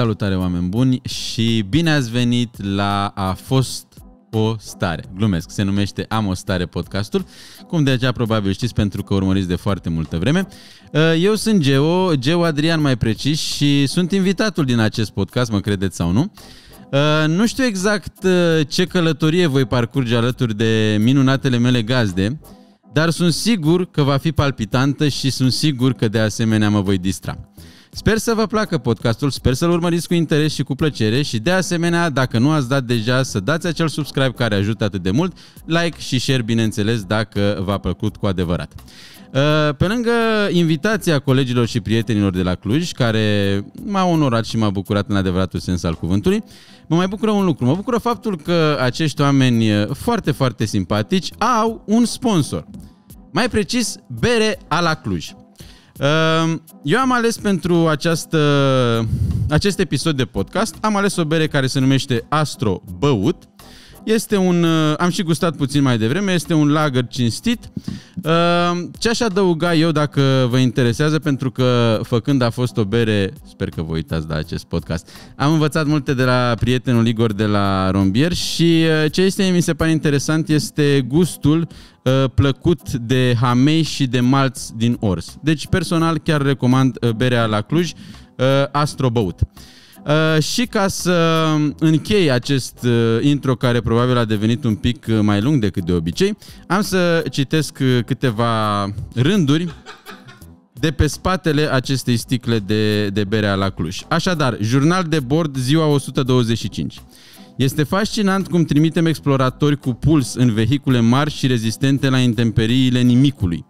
Salutare, oameni buni, și bine ați venit la A fost o stare. Glumesc, se numește Am o stare podcastul, cum deja probabil știți pentru că urmăriți de foarte multă vreme. Eu sunt Geo Adrian mai precis și sunt invitatul din acest podcast, mă credeți sau nu. Nu știu exact ce călătorie voi parcurge alături de minunatele mele gazde, dar sunt sigur că va fi palpitantă și sunt sigur că de asemenea mă voi distra. Sper să vă placă podcastul, sper să-l urmăriți cu interes și cu plăcere și de asemenea, dacă nu ați dat deja, să dați acel subscribe care ajută atât de mult, like și share, bineînțeles, dacă v-a plăcut cu adevărat. Pe lângă invitația colegilor și prietenilor de la Cluj, care m-au onorat și m-a bucurat în adevăratul sens al cuvântului, mă mai bucură un lucru. Mă bucură faptul că acești oameni foarte, foarte simpatici au un sponsor. Mai precis, Bere a la Cluj. Eu am ales pentru acest episod de podcast, am ales o bere care se numește Astro Băut. Este am și gustat puțin mai devreme, este un lager cinstit. Ce aș adăuga eu dacă vă interesează, pentru că făcând A fost o bere, sper că vă uitați la acest podcast, am învățat multe de la prietenul Igor de la Rombier și ce mi se pare interesant este gustul plăcut de hamei și de malți din ors. Deci personal chiar recomand berea la Cluj, Astro Băut. Și ca să închei acest intro care probabil a devenit un pic mai lung decât de obicei, am să citesc câteva rânduri de pe spatele acestei sticle de bere la Cluj. Așadar, jurnal de bord, ziua 125. Este fascinant cum trimitem exploratori cu puls în vehicule mari și rezistente la intemperiile nimicului.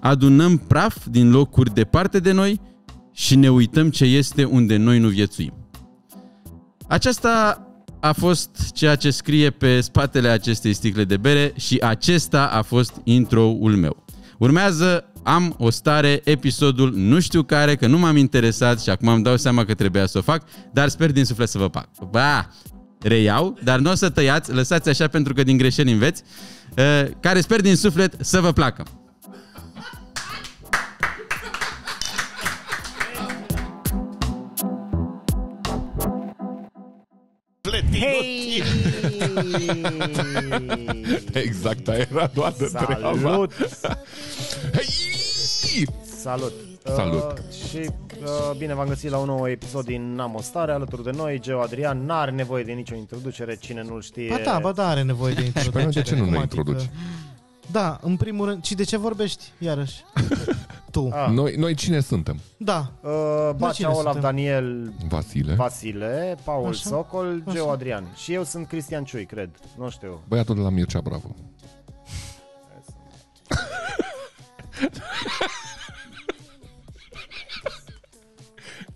Adunăm praf din locuri departe de noi și ne uităm ce este unde noi nu viețuim. Aceasta a fost ceea ce scrie pe spatele acestei sticle de bere și acesta a fost intro-ul meu. Urmează Am o stare, episodul nu știu care, că nu m-am interesat și acum îmi dau seama că trebuia să o fac, dar sper din suflet să vă placă. Reiau, dar nu o să tăiați, lăsați așa pentru că din greșeli înveți, care sper din suflet să vă placă. Hei! Exact, era doar de treaba. Salut! Hei! Salut! Salut! Și bine v-am găsit la un nou episod din Am o stare. Alături de noi, Geo Adrian. N-are nevoie de nicio introducere, cine nu-l știe. Ba da, are nevoie de introducere. Și pe ce nu ne introduci? Da, în primul rând. Și de ce vorbești iarăși? Tu. Noi cine suntem? Da. Bacea, Olaf, suntem? Daniel, Vasile, Paul, așa? Socol, așa. Geo Adrian. Și eu sunt Cristian Ciui, cred. Nu știu. Băiatul de la Mircea Bravo.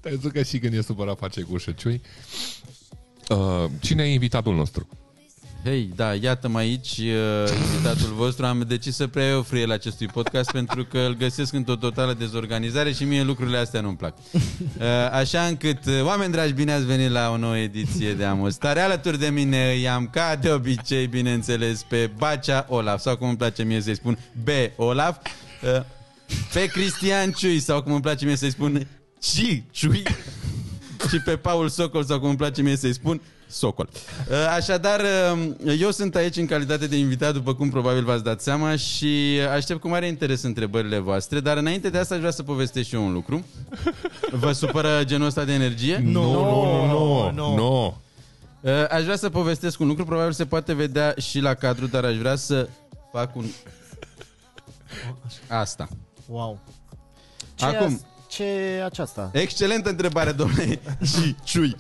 Te-ai zis că și când e supărat face cu Ciui. Cine e invitatul nostru? Hei, da, iată-mă aici, invitatul vostru. Am decis să preiau friel acestui podcast pentru că îl găsesc într-o totală dezorganizare și mie lucrurile astea nu-mi plac. Așa încât, oameni dragi, bine ați venit la o nouă ediție de Am o stare. Alături de mine i-am, ca de obicei, bineînțeles, pe Bacea Olaf, sau cum îmi place mie să-i spun, B. Olaf, pe Cristian Ciui, sau cum îmi place mie să-i spun, Ciui, și pe Paul Socol, sau cum îmi place mie să-i spun, Socol. Așadar, eu sunt aici în calitate de invitat, după cum probabil v-ați dat seama, și aștept cu mare interes întrebările voastre, dar înainte de asta aș vrea să povestesc și eu un lucru. Vă supără genul ăsta de energie? Nu. Aș vrea să povestesc un lucru, probabil se poate vedea și la cadru, dar aș vrea să fac un... Asta. Wow. Acum. Ce e aceasta? Excelentă întrebare, domnule Ciui.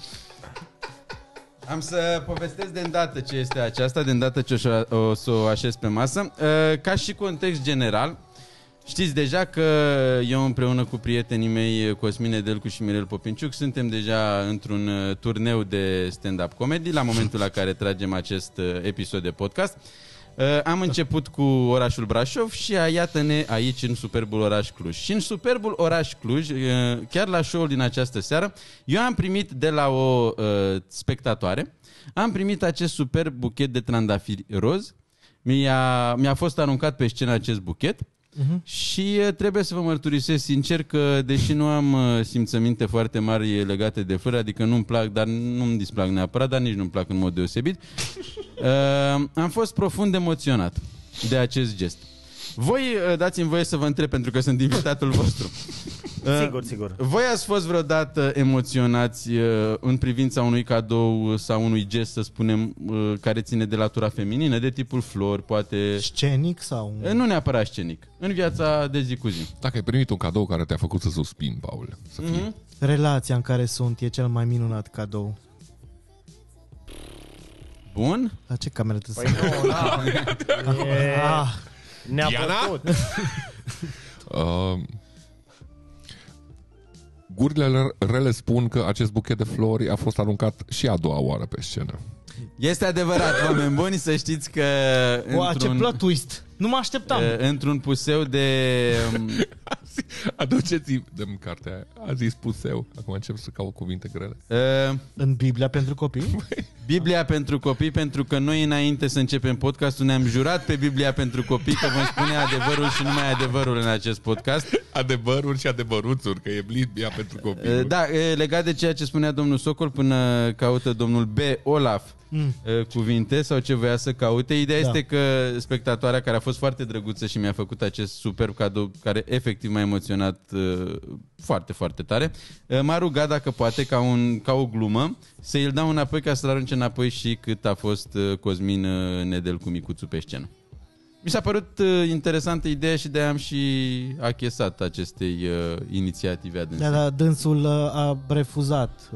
Am să povestesc de îndată ce este aceasta, de îndată ce o să o așez pe masă. Ca și context general, știți deja că eu împreună cu prietenii mei, Cosmine Delcu și Mirel Popinciuc, suntem deja într-un turneu de stand-up comedy la momentul la care tragem acest episod de podcast. Am început cu orașul Brașov și iată-ne aici în superbul oraș Cluj. Și în superbul oraș Cluj, chiar la show-ul din această seară, eu am primit de la o spectatoare, am primit acest superb buchet de trandafiri roz. Mi-a fost aruncat pe scenă acest buchet Și trebuie să vă mărturisesc sincer că, deși nu am simțăminte foarte mari legate de flori, adică nu-mi plac, dar nu-mi displac neapărat, dar nici nu-mi plac în mod deosebit, am fost profund emoționat de acest gest. Voi dați-mi voie să vă întreb, pentru că sunt invitatul vostru. Sigur, sigur. Voi ați fost vreodată emoționați în privința unui cadou sau unui gest, să spunem, care ține de latura feminină, de tipul flori, poate... Scenic sau... Nu neapărat scenic. În viața de zi cu zi. Dacă ai primit un cadou care te-a făcut să suspini, Paul, să fii... Relația în care sunt e cel mai minunat cadou. Bun? La ce cameră trebuie să... Ne-a plăcut. Gurile rele spun că acest buchet de flori a fost aruncat și a doua oară pe scenă. Este adevărat, oameni buni, să știți că... Oa, ce plot twist! Nu mă așteptam! Într-un puseu de... Aduceți-mi, dă-mi cartea aia. A zis puseu. Acum încep să caut cuvinte grele. În Biblia pentru copii? Biblia pentru copii, pentru că noi înainte să începem podcastul ne-am jurat pe Biblia pentru copii că vom spune adevărul și numai adevărul în acest podcast. Adevărul și adevăruțuri, că e Biblia pentru copii. Da, legat de ceea ce spunea domnul Socol până caută domnul B. Olaf cuvinte sau ce voia să caute. Ideea este că spectatoarea, care a fost foarte drăguță și mi-a făcut acest superb cadou, care efectiv m-a emoționat foarte, foarte tare, m-a rugat dacă poate, ca o glumă, să îl dau înapoi ca să-l arunce înapoi și cât a fost Cosmin Nedel cu micuțul pe scenă. Mi s-a părut interesantă ideea și de-aia am și achesat acestei inițiative adânse. Dar dânsul a refuzat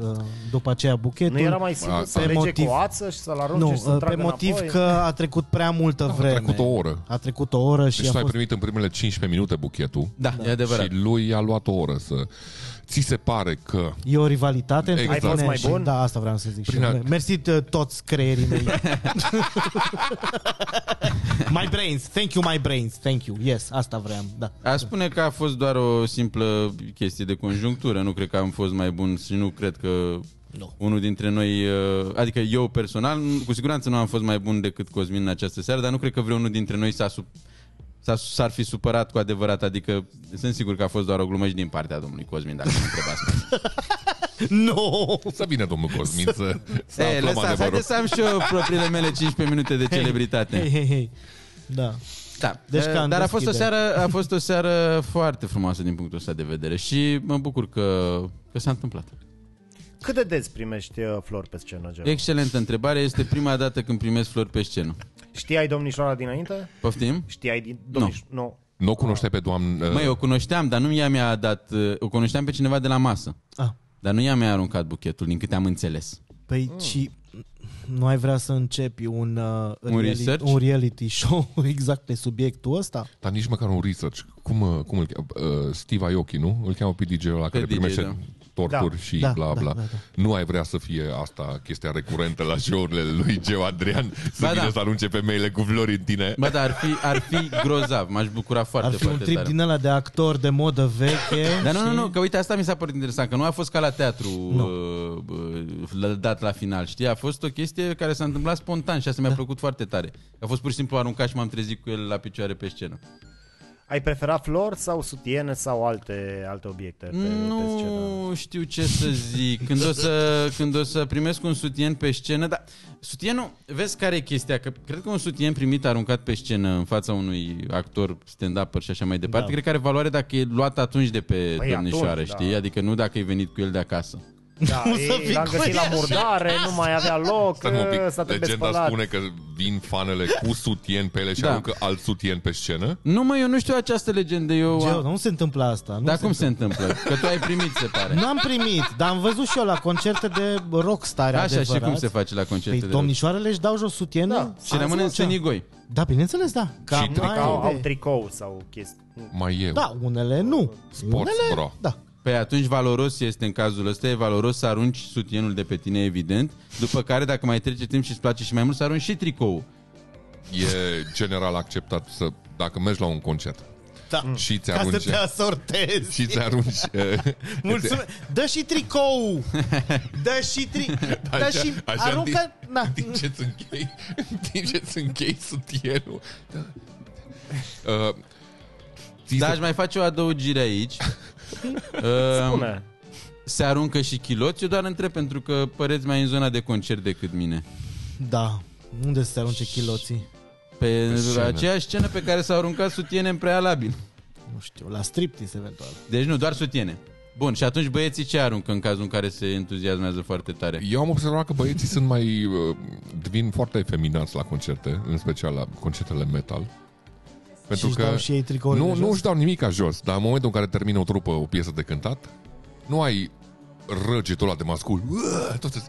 după aceea buchetul. Nu era mai simplu să rege cu ață și să-l arunce și să-l tragă pe motiv înapoi? Că a trecut prea multă vreme. A trecut o oră. A trecut o oră și deci a fost... ai primit în primele 15 minute buchetul. Da, da, e adevărat. Și lui a luat o oră să... Ți se pare că... E o rivalitate. Exact. Ai fost mai bun? Da, asta vreau să zic. Mersi toți creierii mei. My brains. Thank you, my brains. Thank you. Yes, asta vreau. Da. Aș spune că a fost doar o simplă chestie de conjunctură. Nu cred că am fost mai bun și nu cred că unul dintre noi... Adică eu personal, cu siguranță nu am fost mai bun decât Cosmin în această seară, dar nu cred că vreunul dintre noi s-ar fi supărat cu adevărat, adică sunt sigur că a fost doar o glumă și din partea domnului Cosmin, dacă mă întrebați. No! Să vină domnul Cosmin să aflăm adevărul. Să am și eu propriile mele 15 minute de celebritate. Da. Da. Deci dar a fost o seară foarte frumoasă din punctul ăsta de vedere și mă bucur că s-a întâmplat. Cât de des primești flori pe scenă, Geo? Excelentă întrebare, este prima dată când primesc flori pe scenă. Știai domnișoara dinainte? Poftim? Știai domnișoara? Nu. Nu o cunoșteai pe doamnă? Măi, o cunoșteam, dar nu ea mi-a dat... O cunoșteam pe cineva de la masă. Ah. Dar nu ea mi-a aruncat buchetul, din câte am înțeles. Păi, și nu ai vrea să începi un reality show exact pe subiectul ăsta? Dar nici măcar un research. Cum îl cheamă? Steve Aoki, nu? Îl cheamă pe DJ-ul ăla care primește... Da. Torturi și bla bla. Da. Nu ai vrea să fie asta chestia recurentă la show-urile lui Geo Adrian, să vină să arunce femeile cu flori în tine? Ba da, ar fi grozav, m-aș bucura foarte, foarte tare. Ar fi un trip din ăla de actor de modă veche. Dar și... nu, că uite, asta mi s-a părut interesant, că nu a fost ca la teatru dat la final, știi? A fost o chestie care s-a întâmplat spontan și asta mi-a plăcut foarte tare. A fost pur și simplu aruncat și m-am trezit cu el la picioare pe scenă. Ai preferat flori sau sutiene sau alte obiecte pe scenă? Nu știu ce să zic. Când o să primesc un sutien pe scenă, dar sutienul, vezi care e chestia? Că cred că un sutien primit aruncat pe scenă în fața unui actor stand-upper și așa mai departe, cred că are valoare dacă e luat atunci de pe domnișoară, știi? Da. Adică nu dacă e venit cu el de acasă. Da, l-am găsit la murdare, nu mai avea loc. Legenda spune că vin fanele cu sutien pe ele și aruncă alt sutien pe scenă. Nu, mă, eu nu știu această legendă. Geo, nu se întâmplă asta. Dar cum se întâmplă? Că tu ai primit, se pare. Nu am primit, dar am văzut și eu la concerte de rockstar. Așa, și cum se face la concerte? Păi domnișoarele își dau jos sutienă și rămâne în cenigoi. Da, bineînțeles, da. Și au tricou sau chestii. Mai eu. Da, unele nu. Sports bro. Da. Păi atunci valoros este, în cazul ăsta, e valoros să arunci sutienul de pe tine, evident, după care, dacă mai trece timp și îți place și mai mult, să arunci și tricoul. E general acceptat să, dacă mergi la un concert și ți arunci, ca să te asortezi. Și ți arunci... Mulțumesc! Dă și tricou! Dă și... Aruncă... Din ce-ți închei sutienul... Dar aș mai face o adăugire aici. Spune. Se aruncă și chiloți? Eu doar întreb pentru că păreți mai în zona de concert decât mine. Da. Unde se arunce chiloții? Pe scenă. Aceeași scenă pe care s-a aruncat sutiene în prealabil. Nu știu, la striptease eventual. Deci nu, doar sutiene. Bun, și atunci băieții ce aruncă în cazul în care se entuziasmează foarte tare? Eu am observat că băieții sunt mai... devin foarte efeminați la concerte, în special la concertele metal. Pentru că dau și ei tricouri de jos? Nu își dau nimica jos, dar în momentul în care termină o trupă, o piesă de cântat, nu ai răgetul ăla de mascul. Toți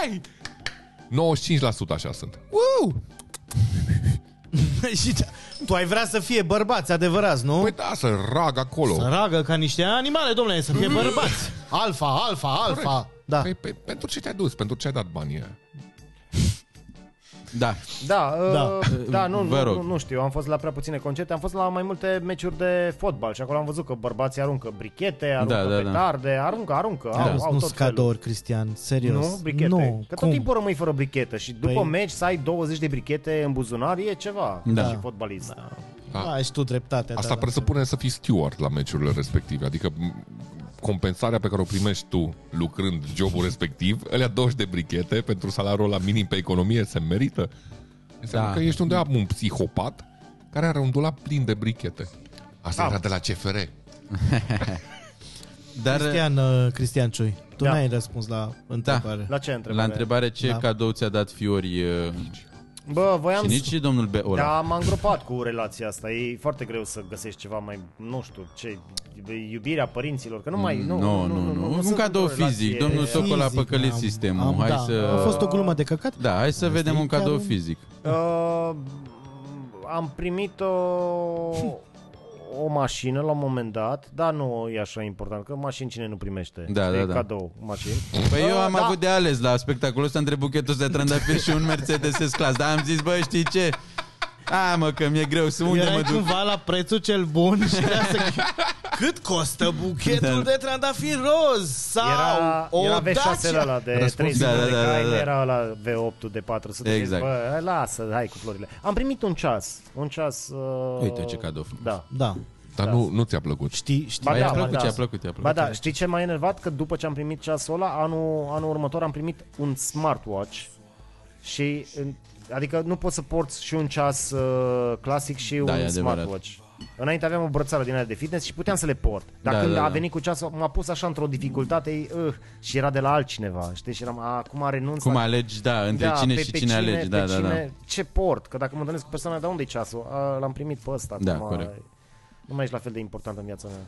yay! 95% așa sunt. Wow! Și tu ai vrea să fie bărbați adevărați, nu? Păi da, să ragă acolo. Să ragă ca niște animale, domnule, să fie bărbați. Alfa, alfa, alfa. Da. Păi, pentru ce te-ai dus? Pentru ce ai dat banii? Da. Da, nu știu, am fost la prea puține concerte, am fost la mai multe meciuri de fotbal și acolo am văzut că bărbații aruncă brichete, aruncă petarde, aruncă, au tot cadouri, Cristian, serios. Nu, brichete. Nu, că tot timpul rămâi fără brichetă și după meci să ai 20 de brichete în buzunar, e ceva, da. Și fotbalist. Da, ești tu dreptate. Asta presupune să fii steward la meciurile respective, adică compensarea pe care o primești tu lucrând jobul respectiv, alea 20 de brichete pentru salariul la minim pe economie se merită? Înseamnă că ești undeva un psihopat care are un dulap plin de brichete. Asta era de la CFR. Dar... Cristian Ciui, tu n-ai răspuns la întrebare. La ce întrebare? La întrebare ce cadou ți-a dat Fiori... Bă, voiam și nici și domnul Beora. Da, m-am îngropat cu relația asta. E foarte greu să găsești ceva mai, nu știu, ce iubirea părinților, că nu mai nu. Un cadou fizic. Domnul Socol a păcălit sistemul. Hai să... A fost o glumă de căcat? Da, hai să vedem un cadou fizic. Am primit o mașină la un moment dat, dar nu e așa important, că mașini cine nu primește? Da. Cadou, mașini. Păi eu am avut de ales la spectacolul ăsta între buchetul de trandafiri și un Mercedes S-Class, dar am zis, bă, știi ce? Mă, că mi-e greu, unde mă duc? Erai cumva la prețul cel bun și era să... Cât costă buchetul de trandafir roz? Sau era V6-ul ăla de 300 de caine, era la V8-ul de 400. Exact. Bă, lasă, hai cu florile. Am primit un ceas. Uite ce cadou frumos. Da. Dar nu ți-a plăcut. Ți-a plăcut. Ba da, știi ce m-a enervat? Că după ce am primit ceasul ăla, anul următor am primit un smartwatch și... Adică nu poți să porți și un ceas clasic și un smartwatch. Înainte aveam o brățară din aia de fitness și puteam să le port. Dar când a venit cu ceasul, m-a pus așa într-o dificultate și era de la altcineva, știi? Și eram, acum renunț. Cum alegi, între cine și cine alegi. Ce port? Că dacă mă întâlnesc cu persoana, unde-i ceasul? L-am primit pe ăsta. Da, corect. Nu mai ești la fel de important în viața mea.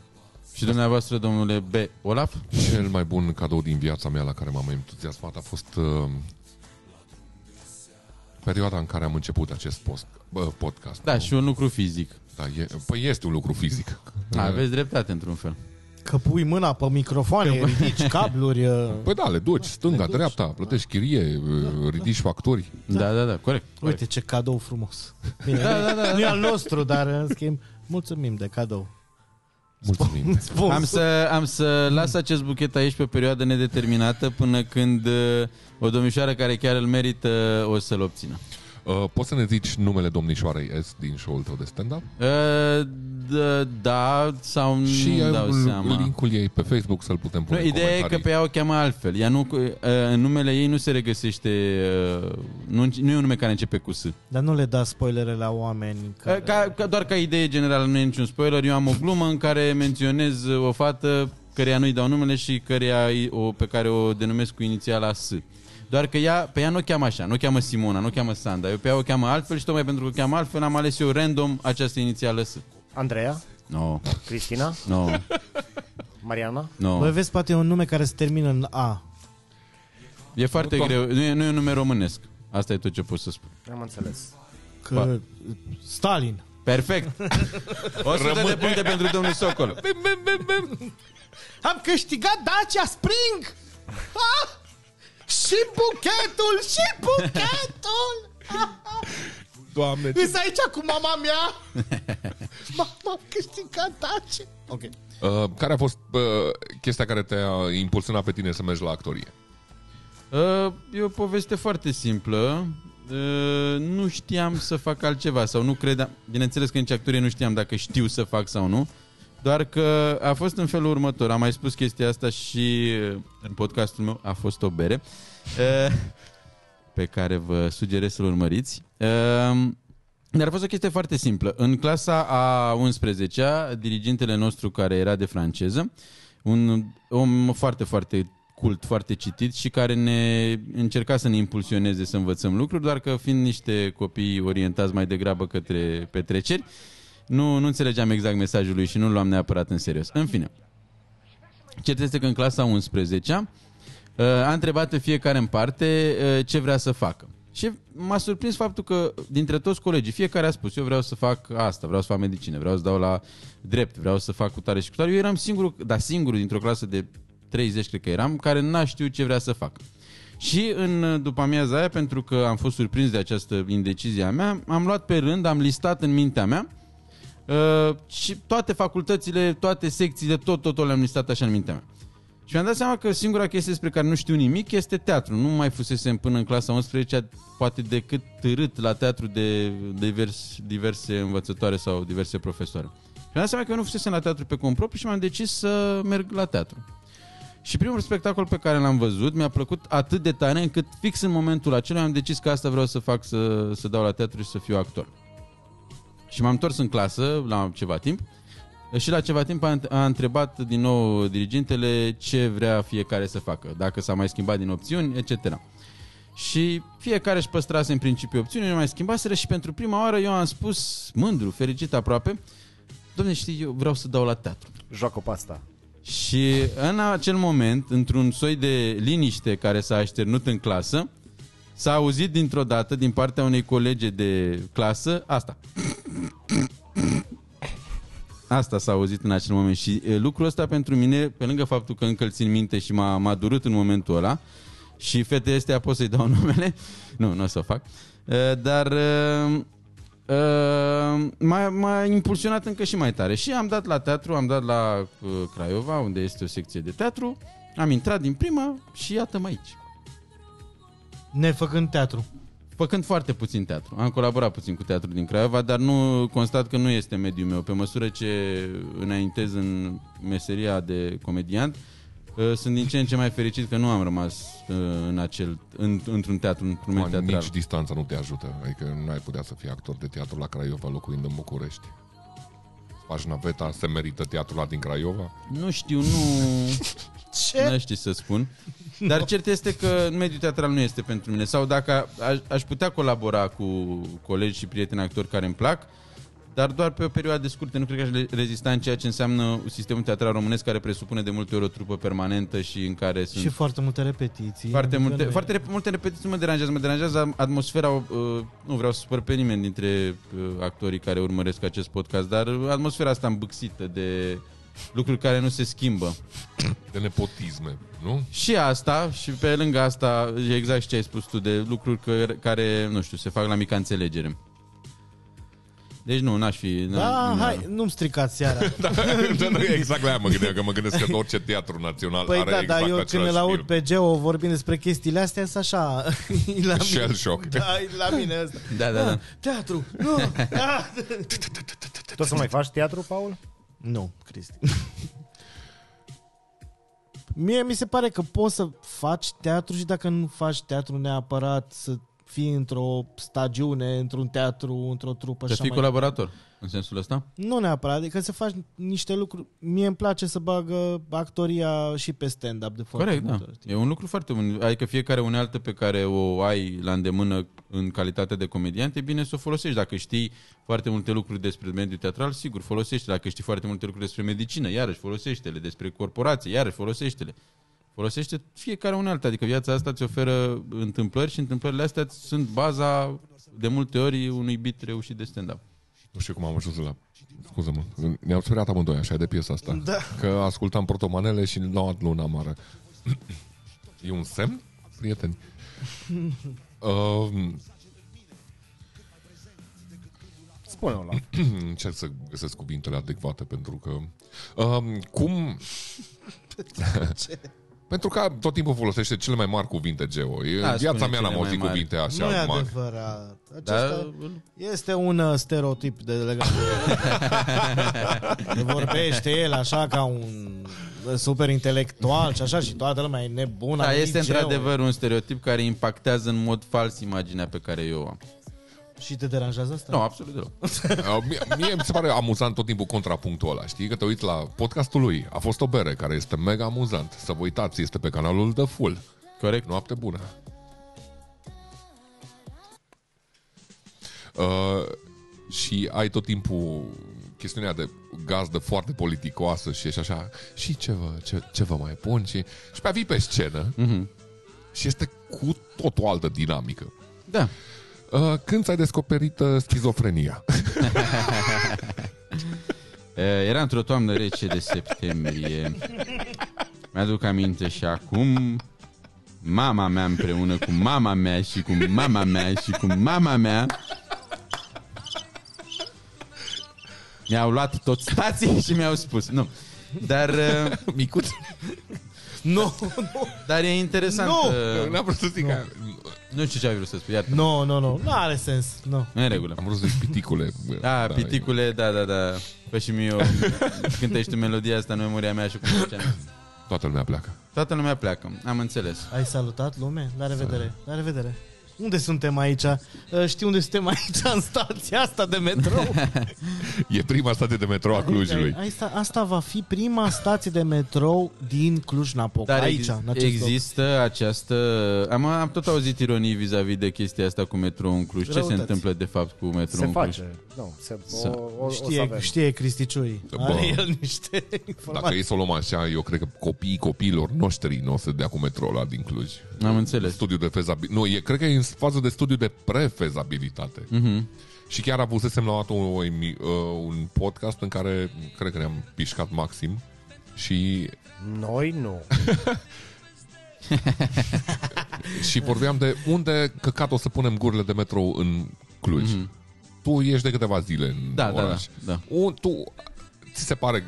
Și dumneavoastră, domnule B. Olaf? Cel mai bun cadou din viața mea la care m-am entuziasmat a fost... perioada în care am început acest podcast. Da, și un lucru fizic. Da, păi este un lucru fizic. Aveți dreptate într-un fel. Că pui mâna pe microfoane, ridici cabluri. Păi da, le duci stânga, dreapta, plătești chirie, ridici facturi. Da, corect. Uite ce cadou frumos. Bine, nu e al nostru, dar în schimb, mulțumim de cadou. Mulțumim. Am să las acest buchet aici pe perioadă nedeterminată până când o domnișoară care chiar îl merită o să-l obțină. Poți să ne zici numele domnișoarei S din show-ul tău de stand-up? Da, sau nu dau seama. Și link-ul ei pe Facebook să-l putem pune în comentarii. Ideea e că pe ea o cheamă altfel. Numele ei nu se regăsește, nu e un nume care începe cu S. Dar nu le da spoilere la oameni? Care... doar ca idee generală, nu e niciun spoiler. Eu am o glumă în care menționez o fată căreia nu-i dau numele și pe care o denumesc cu inițiala S. Doar că pe ea nu o cheamă așa, nu o cheamă Simona, nu o cheamă Sanda, eu pe ea o cheamă altfel și tocmai pentru că o cheamă altfel am ales eu random această inițială S. Andreea? No. Cristina? No. Mariana? No. Băi, vezi, poate e un nume care se termină în A. E foarte greu, nu e un nume românesc. Asta e tot ce pot să spun. Am înțeles. Stalin. Perfect. 100 de puncte pentru domnul Socol. Am câștigat Dacia Spring! Ha! Și buchetul, Doamne, îs aici cu mama mea. M-am câștigat Dacia. Okay. Care a fost chestia care te-a impulsionat pe tine să mergi la actorie? E o poveste foarte simplă. Nu știam să fac altceva sau nu credeam. Bineînțeles că nici actorii nu știam dacă știu să fac sau nu. Doar că a fost în felul următor. Am mai spus chestia asta și în podcastul meu, a fost o bere, pe care vă sugerez să-l urmăriți. Dar a fost o chestie foarte simplă. În clasa a 11-a, dirigintele nostru, care era de franceză, un om foarte, foarte cult, foarte citit și care ne încerca să ne impulsioneze să învățăm lucruri, doar că fiind niște copii orientați mai degrabă către petreceri, nu înțelegeam exact mesajul lui și nu l-am neapărat în serios. În fine, cert este că în clasa 11-a a întrebat pe fiecare în parte ce vrea să facă. Și m-a surprins faptul că dintre toți colegii, fiecare a spus: eu vreau să fac asta, vreau să fac medicină, vreau să dau la drept, vreau să fac cutare și cutare. Eu eram singurul dintr-o clasă de 30, cred că eram, care n-a știut ce vrea să fac. Și în după amiaza aia, pentru că am fost surprins de această indecizie a mea, am luat pe rând, am listat în mintea mea și toate facultățile, toate secțiile, totul le-am listat așa în mintea mea. Și mi-am dat seama că singura chestie despre care nu știu nimic este teatru. Nu mai fusesem până în clasa 11-a poate decât târât la teatru de diverse învățătoare sau diverse profesoare. Și mi-am dat seama că eu nu fusesem la teatru pe cont propriu și mi-am decis să merg la teatru. Și primul spectacol pe care l-am văzut mi-a plăcut atât de tare încât fix în momentul acela am decis că asta vreau să fac, să dau la teatru și să fiu actor. Și m-am întors în clasă la ceva timp și la ceva timp a întrebat din nou dirigintele ce vrea fiecare să facă, dacă s-a mai schimbat din opțiuni, etc. Și fiecare își păstrase în principiu opțiunile, nu mai schimbaseră și pentru prima oară eu am spus, mândru, fericit aproape: dom'le, știi, eu vreau să dau la teatru. Joacă pe asta. Și în acel moment, într-un soi de liniște care s-a așternut în clasă, s-a auzit dintr-o dată din partea unei colege de clasă asta. Asta s-a auzit în acel moment și lucrul ăsta pentru mine, pe lângă faptul că încă îl țin minte și m-a durut în momentul ăla, și fetele astea pot să-i dau numele? Nu o să o fac. Dar m-a impulsionat încă și mai tare. Și am dat la teatru, am dat la Craiova, unde este o secție de teatru. Am intrat din prima și iată-mă aici. Nefăcând teatru. Făcând foarte puțin teatru. Am colaborat puțin cu teatru din Craiova, dar nu constat că nu este mediul meu. Pe măsură ce înaintez în meseria de comediant, sunt din ce în ce mai fericit că nu am rămas într-un teatru, într-un mediu teatral. Nici distanța nu te ajută. Adică nu ai putea să fii actor de teatru la Craiova locuind în București. Faci naveta, se merită teatrul la din Craiova? Nu știu, ce? Nu știu să spun. Dar cert este că mediul teatral nu este pentru mine. Sau dacă aș putea colabora cu colegi și prieteni actori care îmi plac, dar doar pe o perioadă scurtă. Nu cred că aș rezista în ceea ce înseamnă sistemul teatral românesc, care presupune de multe ori o trupă permanentă și în care sunt... Și foarte multe repetiții. Foarte multe repetiții nu mă deranjează. Mă deranjează atmosfera... Nu vreau să supăr pe nimeni dintre actorii care urmăresc acest podcast, dar atmosfera asta îmbâxită de... lucruri care nu se schimbă. De nepotisme, nu? Și asta, și pe lângă asta, exact ce ai spus tu, de lucruri care, nu știu, se fac la mica înțelegere. Deci n-aș fi... Hai, nu-mi stricați seara. Exact la aia mă gândeam, că mă gândesc că orice teatru național are exact același film. Păi da, dar eu când îl aud pe Geo vorbind despre chestiile astea, sunt așa... Shell shock. Da, la mine asta. Da. Teatru! Tu să mai faci teatru, Paul? Nu, Cristi. Mie mi se pare că poți să faci teatru și dacă nu faci teatru neapărat să fii într-o stagiune, într-un teatru, într-o trupă. Să fii colaborator, în sensul ăsta? Nu neapărat, adică să faci niște lucruri. Mie îmi place să bagă actoria și pe stand-up de foarte multe. Corect, da. E un lucru foarte bun. Adică fiecare unealtă pe care o ai la îndemână în calitate de comediant, e bine să o folosești. Dacă știi foarte multe lucruri despre mediul teatral, sigur, folosește-le. Dacă știi foarte multe lucruri despre medicină, iarăși folosește-le. Despre corporație, iarăși folosește-le. Folosește fiecare unealtă, adică viața asta ți oferă întâmplări și întâmplările astea sunt baza de multe ori unui bit reușit de stand-up. Nu știu cum am ajuns la... Scuză-mă, ne-am speriat amândoi așa de piesa asta, da. Că ascultam Protomanele și n-au dat luna amară. E un semn, prieteni? Spune-o la... Încerc să găsesc cuvintele adecvate pentru că... Cum... Pentru că tot timpul folosește cele mai mari cuvinte, Geo. E, da, viața mea n-am auzit cuvinte așa. Nu e adevărat. Acesta este un stereotip de legatură. Vorbește el așa ca un super intelectual și așa și toată lumea e nebună. Da, este într-adevăr un stereotip care impactează în mod fals imaginea pe care eu o am. Și te deranjează asta? Nu, absolut deloc. Mie mi se pare amuzant tot timpul contrapunctul ăla, știi? Că te uiți la podcastul lui A fost o bere, care este mega amuzant. Să vă uitați, este pe canalul The Full. Corect. Noapte bună. Și ai tot timpul chestiunea de gazdă foarte politicoasă și ești așa, și ce vă mai pun? Și pe a vii pe scenă și este cu tot o altă dinamică. Da. Când ți-ai descoperit schizofrenia? Era într-o toamnă rece de septembrie. Mi-aduc aminte și acum. Mama mea împreună cu mama mea și cu mama mea și cu mama mea mi-au luat tot stații și mi-au spus nu. Dar micuț. Nu, nu. Dar e interesant. Nu, n-am vrut să zic. Nu știu ce ai vrut să spui, iartă. Nu, nu are sens. Nu e regulă. Am vrut să zic piticule. Da, piticule, da. Păi și mie cântești melodia asta în memoria mea și cum ziceam. Toată lumea pleacă. Toată lumea pleacă, am înțeles. Ai salutat lume? La revedere. La revedere. Unde suntem aici? Știu unde suntem aici, în stația asta de metrou. E prima stație de metrou a Clujului. Asta va fi prima stație de metrou din Cluj-Napoca. Dar aici, există această... Am tot auzit ironii vis-a-vis de chestia asta cu metrou în Cluj. Răutăți. Ce se întâmplă de fapt cu metrou în Cluj? Se face. Nu, știe Cristi Ciui. Are el niște informații. Dacă ei să o luăm așa, eu cred că copiilor noștri nu o să dea cu metrou ăla din Cluj. Am înțeles. Studiul de fezabilitate. Nu, cred că e în fază de studiu de prefezabilitate. Și chiar avusesem la o dată un podcast în care cred că ne-am pișcat maxim și... Noi nu. Și vorbeam de unde căcat o să punem gurile de metrou în Cluj. Tu ești de câteva zile în oraș. Da. Tu... Ți se pare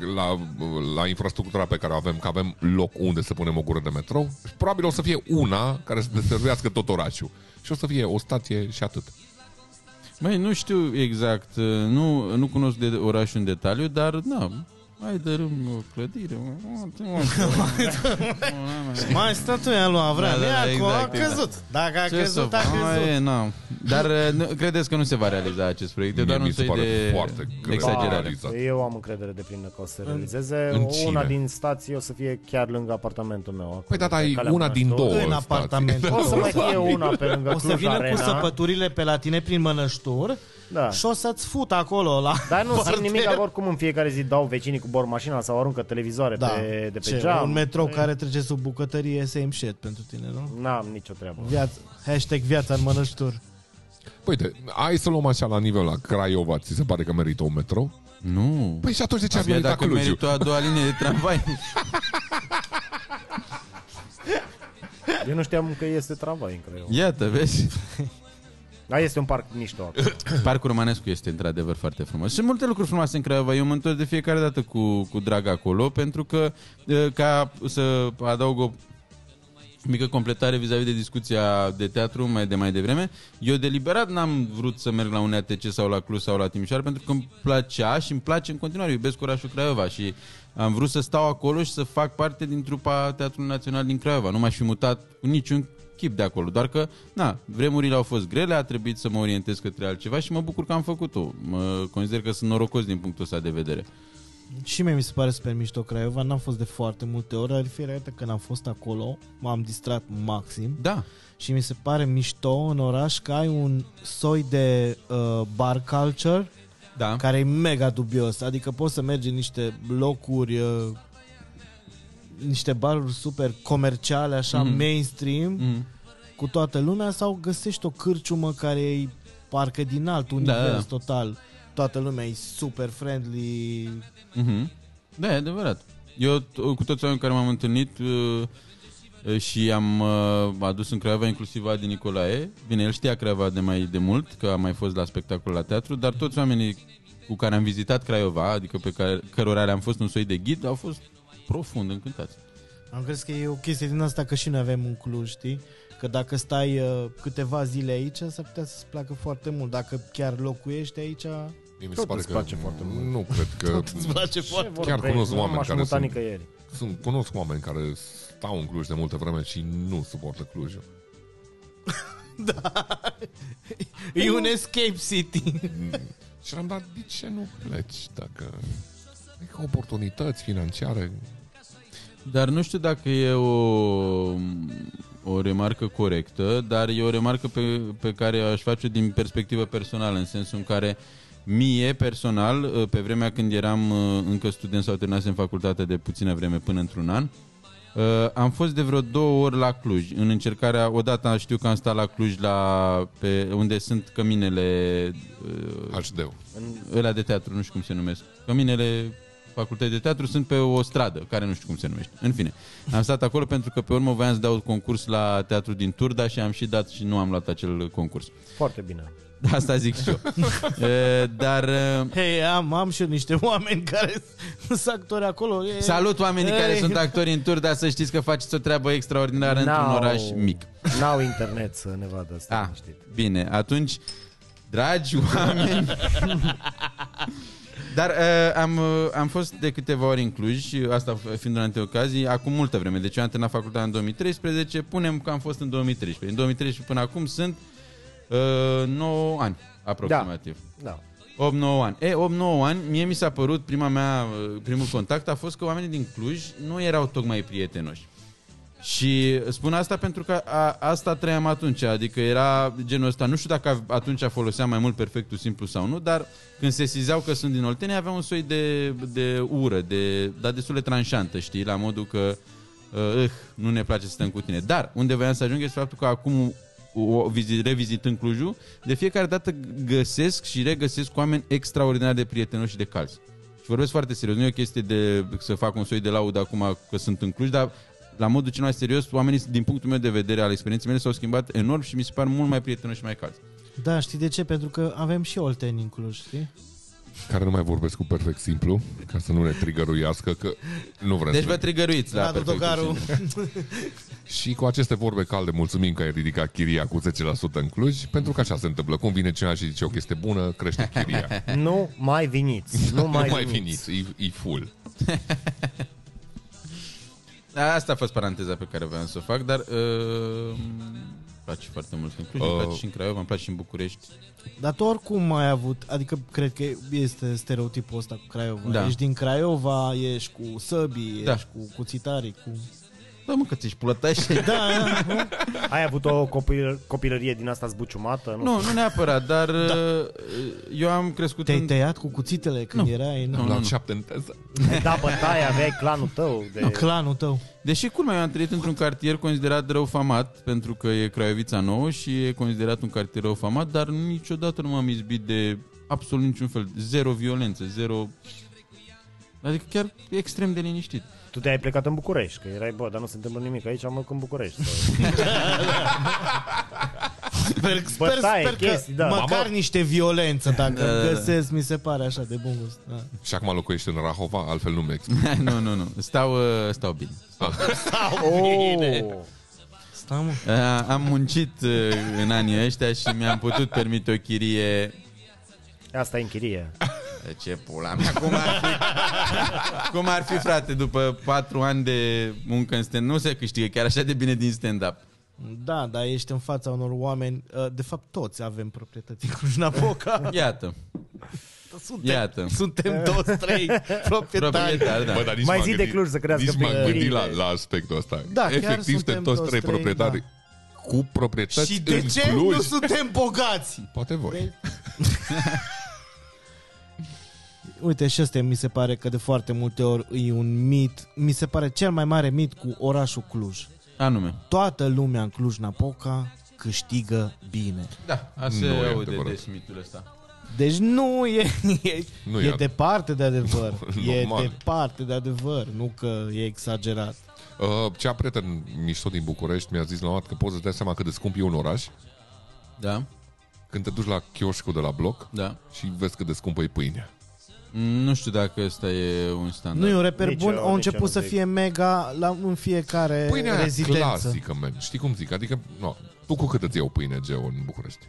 la infrastructura pe care o avem, că avem loc unde să punem o gură de metrou? Probabil o să fie una care să deservească tot orașul. Și o să fie o stație și atât. Măi, nu știu exact, nu cunosc de orașul în detaliu, dar da, mai dărâm o clădire. Mai statuia lui Avram, a căzut. Dacă a căzut, a căzut. Dar credeți că nu se va realiza acest proiect? Doar un soi de exagerare. Eu am încredere deplină că o să realizeze. Una din stații o să fie chiar lângă apartamentul meu. Păi da, ai una din două stații. O să mai fie una pe lângă Cluj Arena. O să vină cu săpăturile pe la tine prin Mănăștur. Da. Și o să-ți fut acolo la... Dar nu sunt nimic, oricum în fiecare zi dau vecinii cu bor mașina sau aruncă televizoare de pe geam. Un metrou care trece sub bucătărie e same shit pentru tine, nu? N-am nicio treabă. Viața în Mănăștur. Păi uite, hai să luăm așa la nivel la Craiova, ți se pare că merită un metrou? Nu. Păi și atunci de ce ar merita Clujul? Abia dacă merită a doua linie de tramvai. Eu nu știam că este tramvai în Craiova. Iată, vezi? Da, este un parc mișto. Parcul Romanescu este într-adevăr foarte frumos. Sunt multe lucruri frumoase în Craiova. Eu mă întorc de fiecare dată cu drag acolo. Pentru că, ca să adaug o mică completare vis-a-vis de discuția de teatru mai devreme, eu deliberat n-am vrut să merg la un ATC sau la Cluj sau la Timișoara, pentru că îmi plăcea și îmi place în continuare. Iubesc orașul Craiova și am vrut să stau acolo și să fac parte din trupa Teatrului Național din Craiova. Nu m-aș fi mutat cu niciun chip de acolo, doar că, vremurile au fost grele, a trebuit să mă orientez către altceva și mă bucur că am făcut-o. Mă consider că sunt norocos din punctul ăsta de vedere. Și mie mi se pare super mișto Craiova, n-am fost de foarte multe ori, dar fiecare dată când am fost acolo, m-am distrat maxim. Da. Și mi se pare mișto în oraș că ai un soi de bar culture, care e mega dubios, adică poți să mergi în niște locuri... niște baruri super comerciale, așa, mainstream, cu toată lumea, sau găsești o cârciumă care e parcă din alt univers total. Toată lumea e super friendly. Da, e adevărat. Eu cu toți oamenii care m-am întâlnit și am adus în Craiova inclusiv Adi Nicolae. Bine, el știa Craiova de mai de mult, că a mai fost la spectacol la teatru, dar toți oamenii cu care am vizitat Craiova, adică pe cărora le-am fost un soi de ghid, au fost profund încântați. Am crezut că e o chestie din asta că și noi avem un Cluj, știi? Că dacă stai câteva zile aici, s-ar putea să-ți placă foarte mult. Dacă chiar locuiești aici... Mie mi se pare că place foarte mult. Nu cred că... Tot îți place foarte mult. Chiar cunosc oameni care sunt... Cunosc oameni care stau în Cluj de multă vreme și nu suportă Clujul. Da. E un escape city. Și am dat, de ce nu pleci? Dacă... E ca oportunități financiare... Dar nu știu dacă e o remarcă corectă, dar e o remarcă pe care aș face din perspectivă personală, în sensul în care mie, personal, pe vremea când eram încă student sau terminasem în facultate de puțină vreme până într-un an, am fost de vreo 2 ori la Cluj, în încercarea, odată știu că am stat la Cluj, pe unde sunt căminele... HD-ul. Ăla de teatru, nu știu cum se numesc. Căminele... Facultate de teatru sunt pe o stradă, care nu știu cum se numește. În fine, am stat acolo pentru că pe urmă voiam să dau concurs la teatru din Turda și am și dat și nu am luat acel concurs. Foarte bine. Asta zic și eu. Dar... Hei, am și eu niște oameni care sunt actori acolo. Salut oamenii care sunt actori în Turda, să știți că faceți o treabă extraordinară într-un oraș mic. N-au internet să ne vadă asta. Bine, atunci, dragi oameni... Dar am fost de câteva ori în Cluj, asta fiind unele ocazii, acum multă vreme. Deci eu am terminat facultatea în 2013, punem că am fost în 2013. În 2013 până acum sunt 9 ani, aproximativ. Da. 8-9 ani. 8-9 ani, mie mi s-a părut, primul contact a fost că oamenii din Cluj nu erau tocmai prietenoși. Și spun asta pentru că asta trăiam atunci, adică era genul ăsta, nu știu dacă atunci foloseam mai mult perfectul simplu sau nu, dar când se sesizeau că sunt din Oltenia aveam un soi de ură, dar destul de tranșantă, știi, la modul că nu ne place să stăm cu tine. Dar unde voiam să ajung este faptul că acum, revizitând Clujul, de fiecare dată găsesc și regăsesc oameni extraordinar de prietenoși și de calzi. Și vorbesc foarte serios, nu e o chestie de să fac un soi de laud acum că sunt în Cluj, dar... La modul cel mai serios, oamenii, din punctul meu de vedere, al experienței mele, s-au schimbat enorm și mi se par mult mai prietenoși și mai calzi. Da, știi de ce? Pentru că avem și olteni în Cluj, știi? Care nu mai vorbesc cu perfect simplu, ca să nu ne trigăruiască, că nu vrem. Deci vă trigăruiți la perfectul simplu. Și cu aceste vorbe calde, mulțumim că ai ridicat chiria cu 10% în Cluj, pentru că așa se întâmplă. Cum vine cineva și zice o chestie bună, crește chiria. Nu mai viniți. Nu mai viniți. E full. Asta a fost paranteza pe care voiam să o fac, dar îmi place foarte mult în Cluj, îmi place și în Craiova, îmi place și în București. Dar tu oricum ai avut, adică cred că este stereotipul ăsta cu Craiova. Da. Ești din Craiova, ești cu săbii, ești cu cuțitarii, cu... Da, mă, că ți-ești plătește. Da. Ai avut o copilărie din asta zbuciumată? Nu neapărat, dar eu am crescut... Te-ai tăiat cu cuțitele când erai? Nu, la 7 în teză. Da, bătaie, aveai clanul tău. Clanul tău. Deși, culmea, eu am trăit într-un cartier considerat răufamat, pentru că e Craiovița Nouă și e considerat un cartier răufamat, dar niciodată nu m-am izbit de absolut niciun fel. Zero violență, zero... Adică chiar extrem de liniștit. Tu te-ai plecat în București, că erai, dar nu se întâmplă nimic. Aici am în București. Sper chestii, că măcar niște violență, dacă găsesc, mi se pare așa de bun gust. Da. Și acum locuiești în Rahova, altfel nu mi Nu. Stau bine. Stau bine. Am muncit în anii ăștia și mi-am putut permite o chirie. Asta e în chirie. Ce pula mea, cum ar fi, frate, după 4 ani de muncă în stand-up, nu se câștigă chiar așa de bine din stand-up. Da, dar ești în fața unor oameni, de fapt toți avem proprietăți în Cluj-Napoca. Suntem toți 3 proprietari. Bă, mai zi de Cluj să crească pe m-am gândit la aspectul ăsta. Da, efectiv, suntem toți 3 proprietari. Da. Cu proprietăți și de ce Cluj? Nu suntem bogați? Poate voi. Uite, și ăsta mi se pare că de foarte multe ori e un mit, mi se pare cel mai mare mit cu orașul Cluj. Anume. Toată lumea în Cluj-Napoca câștigă bine. Da, asta e adevărat. Des mitul ăsta. Deci nu e departe de adevăr. Departe de adevăr, nu că e exagerat. Cea prieten mișto din București mi-a zis la un moment dat că poți să-ți dai seama cât de scump e un oraș. Da. Când te duci la chioșcul de la bloc și vezi cât de scumpă e pâinea. Nu știu dacă ăsta e un standard. Nu e un reper nici bun, au început să fie mega la, în fiecare pâinea rezidență. Pâinea clasică, man. Știi cum zic? Adică, no, tu cu cât îți iau pâine, Geo, în București?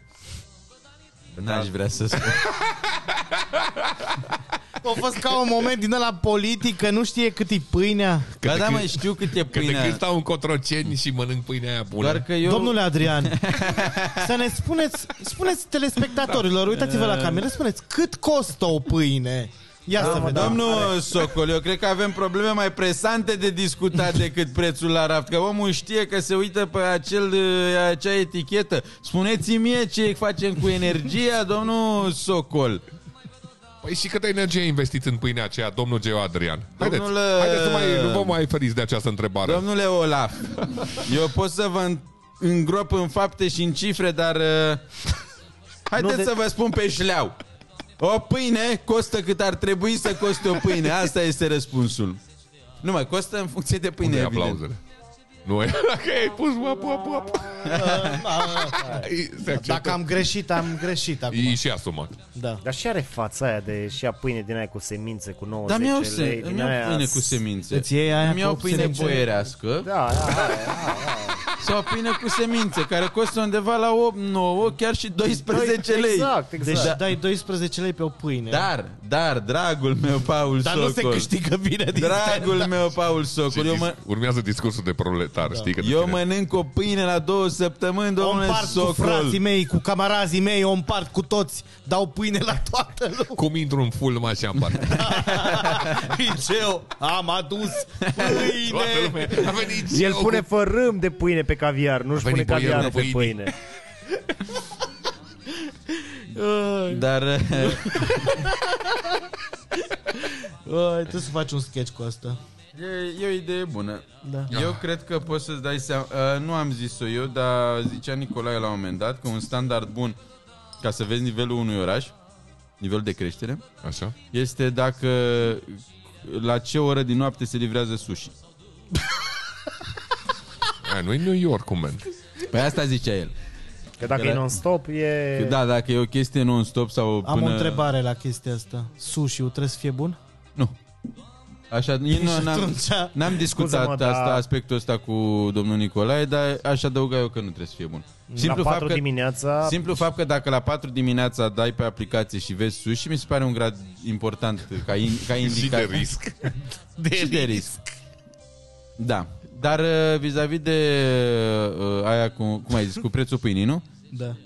N-aș vrea să spun. A fost ca un moment din ăla politic, că nu știe cât e pâinea. Că da, mă, știu cât e pâinea. Că stau în Cotroceni și mănânc pâinea aia bună. Doar că eu... Domnule Adrian, să ne spuneți, spuneți telespectatorilor, uitați-vă la cameră, spuneți cât costă o pâine. Ia da, să vedem. Domnul Socol, eu cred că avem probleme mai presante de discutat decât prețul la raft. Că omul știe că se uită pe acea etichetă. Spuneți-mi mie ce facem cu energia, domnul Socol. Păi și câtă energie investiți în pâinea aceea, domnul Geo Adrian? Haideți, nu vă mai feriți de această întrebare. Domnule Olaf, eu pot să vă îngrop în fapte și în cifre, dar haideți să vă spun pe șleau. O pâine costă cât ar trebui să coste o pâine. Asta este răspunsul. Nu mai costă în funcție de pâine. Unde-i aplauzele? Nu e dacă ai pus mă. Dacă am greșit acum. E și asumat. Da. Dar și are fața aia de și a pâine din aia cu semințe cu 90 lei. Dar mi-au pâine cu semințe. Mi-au pâine boierească. Da, sau pâine cu semințe, care costă undeva la 8, 9, chiar și 12 lei. Exact. Deci dai 12 lei pe o pâine. Dar, dragul meu, Paul Socol. Dar nu se câștigă bine din dragul meu, Paul Socol. Urmează discursul de proletar, știi că eu mănânc o pâine la 2 săptămâni, domnule Socol. O împart cu frații mei, cu camarazii mei, o împart cu toți, dau pâine la toată lumea. Cum intru în fulma și împart. Liceu, am adus pâine. El pune fărâm de pâine pe caviar, nu-și pune caviarul pe pâine. Dar... Trebuie să faci un sketch cu asta. E o idee bună. Da. Eu cred că poți să-ți dai seama... Nu am zis-o eu, dar zicea Nicolae la un moment dat că un standard bun ca să vezi nivelul unui oraș, nivelul de creștere, așa, este dacă la ce oră din noapte se livrează sushi. Nu e New York, man. Păi asta zicea el. Că dacă e non-stop, e... Că da, dacă e o chestie non-stop sau până... Am o întrebare la chestia asta. Sushi-ul trebuie să fie bun? Nu. Așa, n-am discutat asta, aspectul ăsta cu domnul Nicolae, dar aș adăuga eu că nu trebuie să fie bun. Simplu la 4 dimineața... Simplu fapt că dacă la 4 dimineața dai pe aplicație și vezi sushi, mi se pare un grad important ca indicat. Și de risc. De risc. Da. Dar vis-a-vis de aia cu, cum ai zis, cu prețul pâinii, nu? Da.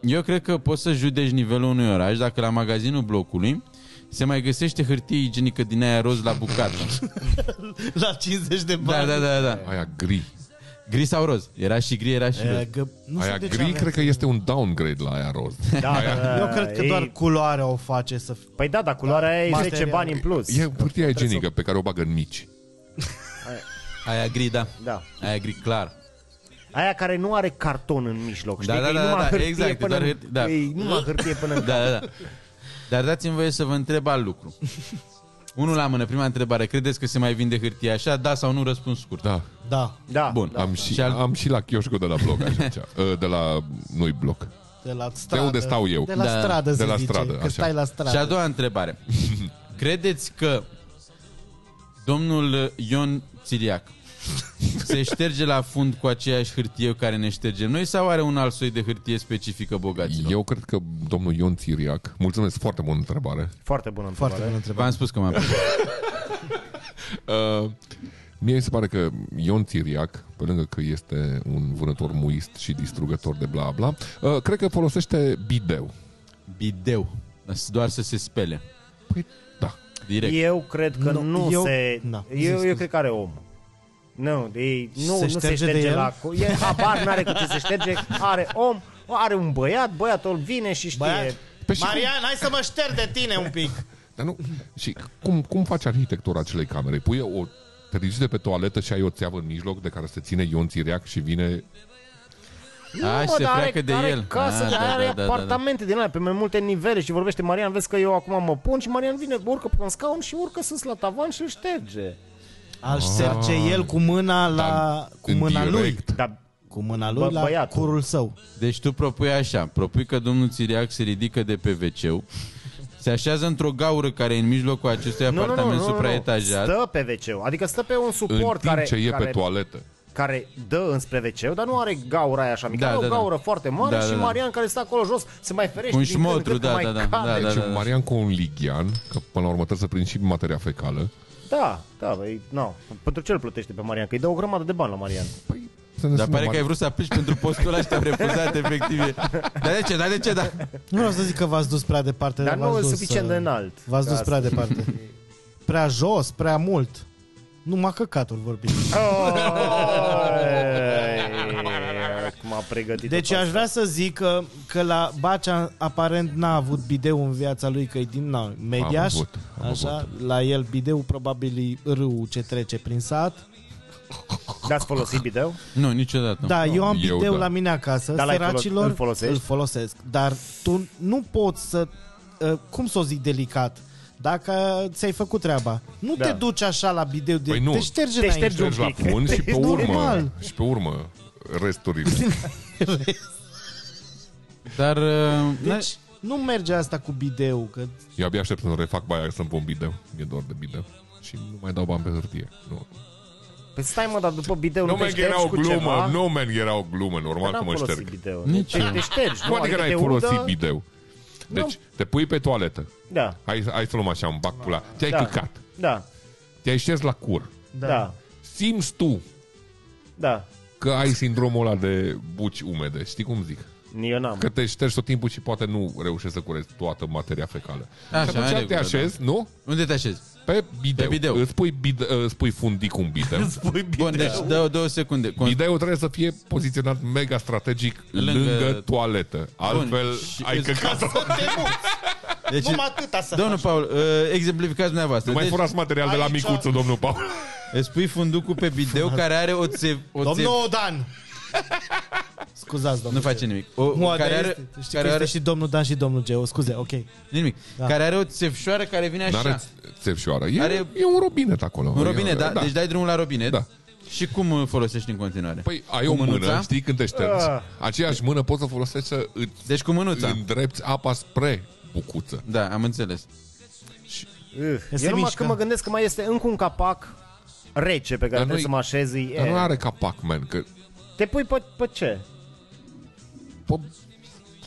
Eu cred că poți să judeci nivelul unui oraș dacă la magazinul blocului se mai găsește hârtie igienică din aia roz la bucată. La 50 de bani. Da. Aia gri. Gri sau roz? Era și gri, era și roz. Aia gri cred că este un downgrade la aia roz. Da, aia... Eu cred că ei... doar culoarea o face să... Păi da, dar culoarea aia e 10 bani în plus. E hârtia igienică pe care o bagă în mici. Aia gri, da. Aia gri, clar. Aia care nu are carton în mijloc. Știi? Da, exact. Dar dați-mi voie să vă întreb alt lucru. Unul la mână, prima întrebare. Credeți că se mai vinde hârtie așa? Da sau nu? Răspuns scurt. Da. Bun. Am și la chioșcul de la bloc, așa. De la... Nu-i bloc. De la stradă. De unde stau eu. De la stradă, că stai la stradă. Și a doua întrebare. Credeți că domnul Ion Țiriac se șterge la fund cu aceeași hârtie care ne ștergem noi sau are un alt soi de hârtie specifică bogaților? Eu cred că domnul Ion Țiriac... Mulțumesc, foarte bună întrebare. Foarte bună întrebare. V-am spus că m-am prins. Mie se pare că Ion Țiriac, pe lângă că este un vânător muist și distrugător de bla bla, cred că folosește bideu. Bideu. Doar să se spele. Păi, da. Direct. Eu cred că eu cred că are omul. Nu se șterge la... El habar n-are cu ce se șterge. Are om, are un băiat. Băiatul vine și știe. Marian, hai să mă șterg de tine un pic. Dar nu. Și cum faci arhitectura acelei camere? Pui o... Te ridici de pe toaletă și ai o țeavă în mijloc de care se ține Ion Țiriac și vine... Dar are casă, are apartamente din alea pe mai multe nivele și vorbește Marian, vezi că eu acum mă pun și Marian vine, urcă pe un scaun și urcă sus la tavan și îl șterge. Al șterge el cu mâna lui la băiatul. Curul său. Deci tu propui că domnul Țiriac se ridică de pe WC-ul, Se așează într-o gaură care e în mijlocul acestui apartament supraetajat. Stă pe WC-ul, adică stă pe un suport care... În timp ce e pe toaletă. Care dă înspre WC-ul, dar nu are gaura aia așa mică, da, are o gaură foarte mare și Marian care stă acolo jos se mai ferește. Un șmotru, da. Marian cu un lighean, că până la urmă trebuie să prind și materia fecală. Da, da, no. Pentru ce îl plătește pe Marian? Că îi dă o grămadă de bani la Marian. Păi, dar pare că ai vrut să aplici pentru postul ăla și te-am refuzat, efectiv. Dar de ce? Da. Nu vreau să zic că v-ați dus prea departe. Dar nu e suficient de înalt. V-ați dus prea departe. Prea jos, prea mult. Nu m-a căcatul vorbit. Deci aș vrea să zic că la Bacea aparent n-a avut bideu în viața lui, că e din Mediaș. Așa, la el bideu probabil e râul ce trece prin sat. N-ați folosit bideu? Nu, niciodată. Da, eu am bideu la mine acasă, săracilor, îl folosesc. Dar tu nu poți să, cum să o zic delicat, dacă ți-ai făcut treaba, nu te duci așa la bideu, te ștergi înainte. Te ștergi la fund și pe urmă, resturile. Dar deci nu merge asta cu bideu, că... Eu abia aștept să refac baia, să-mi pun bideu. E doar de bideu. Și nu mai dau bani pe hârtie. Nu. Păi stai mă, dar după bideu nu te ștergi cu ceva? Nu, man, era o glumă. Normal că mă șterg. Te ștergi. Nu, adică n-ai folosit bideu. Deci te pui pe toaletă. Da. Hai să luăm așa un bac pula. Te-ai căcat. Da. Te-ai șters la cur. Da. Simți tu. Da. Că ai sindromul ăla de buci umede. Știi cum zic? Eu n-am. Că te ștergi tot timpul și poate nu reușești să curezi toată materia fecală. Așa, și atunci te așezi, nu? Unde te așezi? Pe bideu. Pe bideu. Îți pui fundii cu un bideu. Îți pui bideu. Bun, deci două secunde. Bideul trebuie să fie poziționat mega strategic lângă toaletă. Altfel ai căcat-o. Deci, numai atâta să domnul faci. Paul, exemplificați dumneavoastră. Nu mai furați material de la micuțul, domnul Paul. Îți pui funducul pe bideu care are o țev... Domnul Dan! Scuzați, domnul. Nu face nimic. Care are și domnul Dan și domnul Geo. Scuze, ok. Nimic. Da. Care are o țevșoară care vine așa. N-are țevșoară. E un robinet acolo. Un robinet, da. Deci dai drumul la robinet. Da. Și cum folosești în continuare? Păi ai o mână, știi, când te ștergi. Aceeași mână poți să folosești să îți îndrepți apa spre bucuță. Da, am înțeles. Eu numai că mă gândesc că mai este încă un capac rece pe care trebuie să mă așezi. Dar nu are capac, man, că... Te pui pe ce?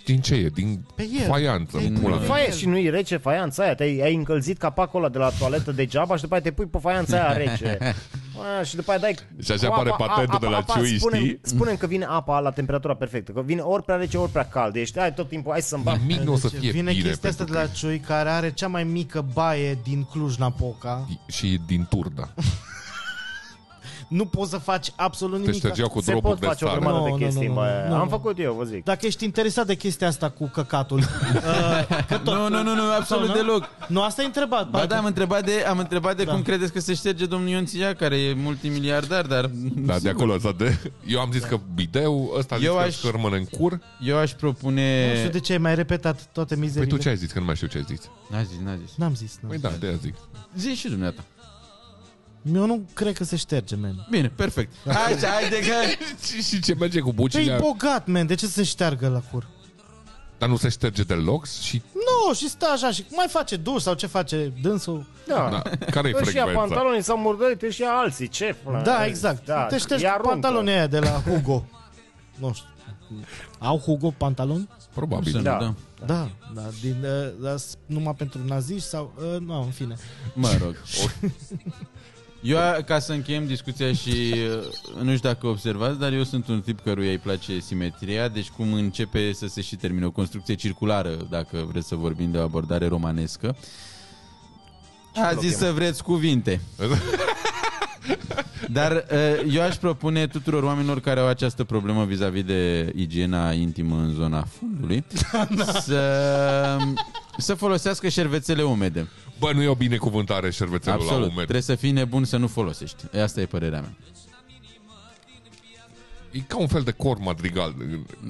Din ce e? Din faianță. Faie și nu-i rece faianța aia. Ai încălzit capacul ăla de la toaletă degeaba și după aia te pui pe faianța aia rece. Și după aia dai... Și așa apare patentul de la ciui, știi? Spunem că vine apa la temperatura perfectă. Că vine ori prea rece, ori prea cald. Ești, ai tot timpul, hai să-mi bag. Nimic nu o să fie bine. Vine chestia asta de la ciui care are cea mai mică baie din Cluj-Napoca. Și din Turda. Nu poți să faci absolut nimic. Te ștergeau cu dropuri de sare. No. Am făcut eu, vă zic. Dacă ești interesat de chestia asta cu căcatul. Nu, absolut deloc. Nu, asta e întrebat. Ba da, am întrebat de cum credeți că se șterge domnul Ionția, care e multimiliardar, dar... Da, de acolo asta de... Eu am zis că bideu, ăsta a zis că rămâne în cur. Eu aș propune... Nu știu de ce ai mai repetat toate mizerile. Păi tu ce ai zis, că nu mai știu ce ai zis. N-am zis. N-am zis. Păi da, de-aia zic. Zici și dumneata. Eu nu cred că se șterge, man. Bine, perfect. Hai de că... Și ce merge cu bucile? E bogat, man. De ce se șteargă la cur? Dar nu se șterge deloc? Și... Nu, și stă așa și mai face duș sau ce face dânsul. Da. Care-i frecvența? Își ia pantalonii sau murdărit, își ia alții. Ce? Da, exact. Da. Te ștergi pantalonii aia de la Hugo. Nu știu. Au Hugo pantaloni? Probabil. Da. Din numai pentru naziști sau... Nu, în fine. Mă rog. Eu, ca să încheiem discuția și nu știu dacă observați, dar eu sunt un tip căruia îi place simetria, deci cum începe să se și termine o construcție circulară, dacă vreți să vorbim de o abordare romanescă. Ați zis să vreți cuvinte. Dar eu aș propune tuturor oamenilor care au această problemă vis-a-vis de igiena intimă în zona fundului să folosească șervețele umede. Bă, nu e o binecuvântare șervețelul la umed. Absolut, trebuie să fii nebun să nu folosești. Asta e părerea mea. E ca un fel de cor madrigal.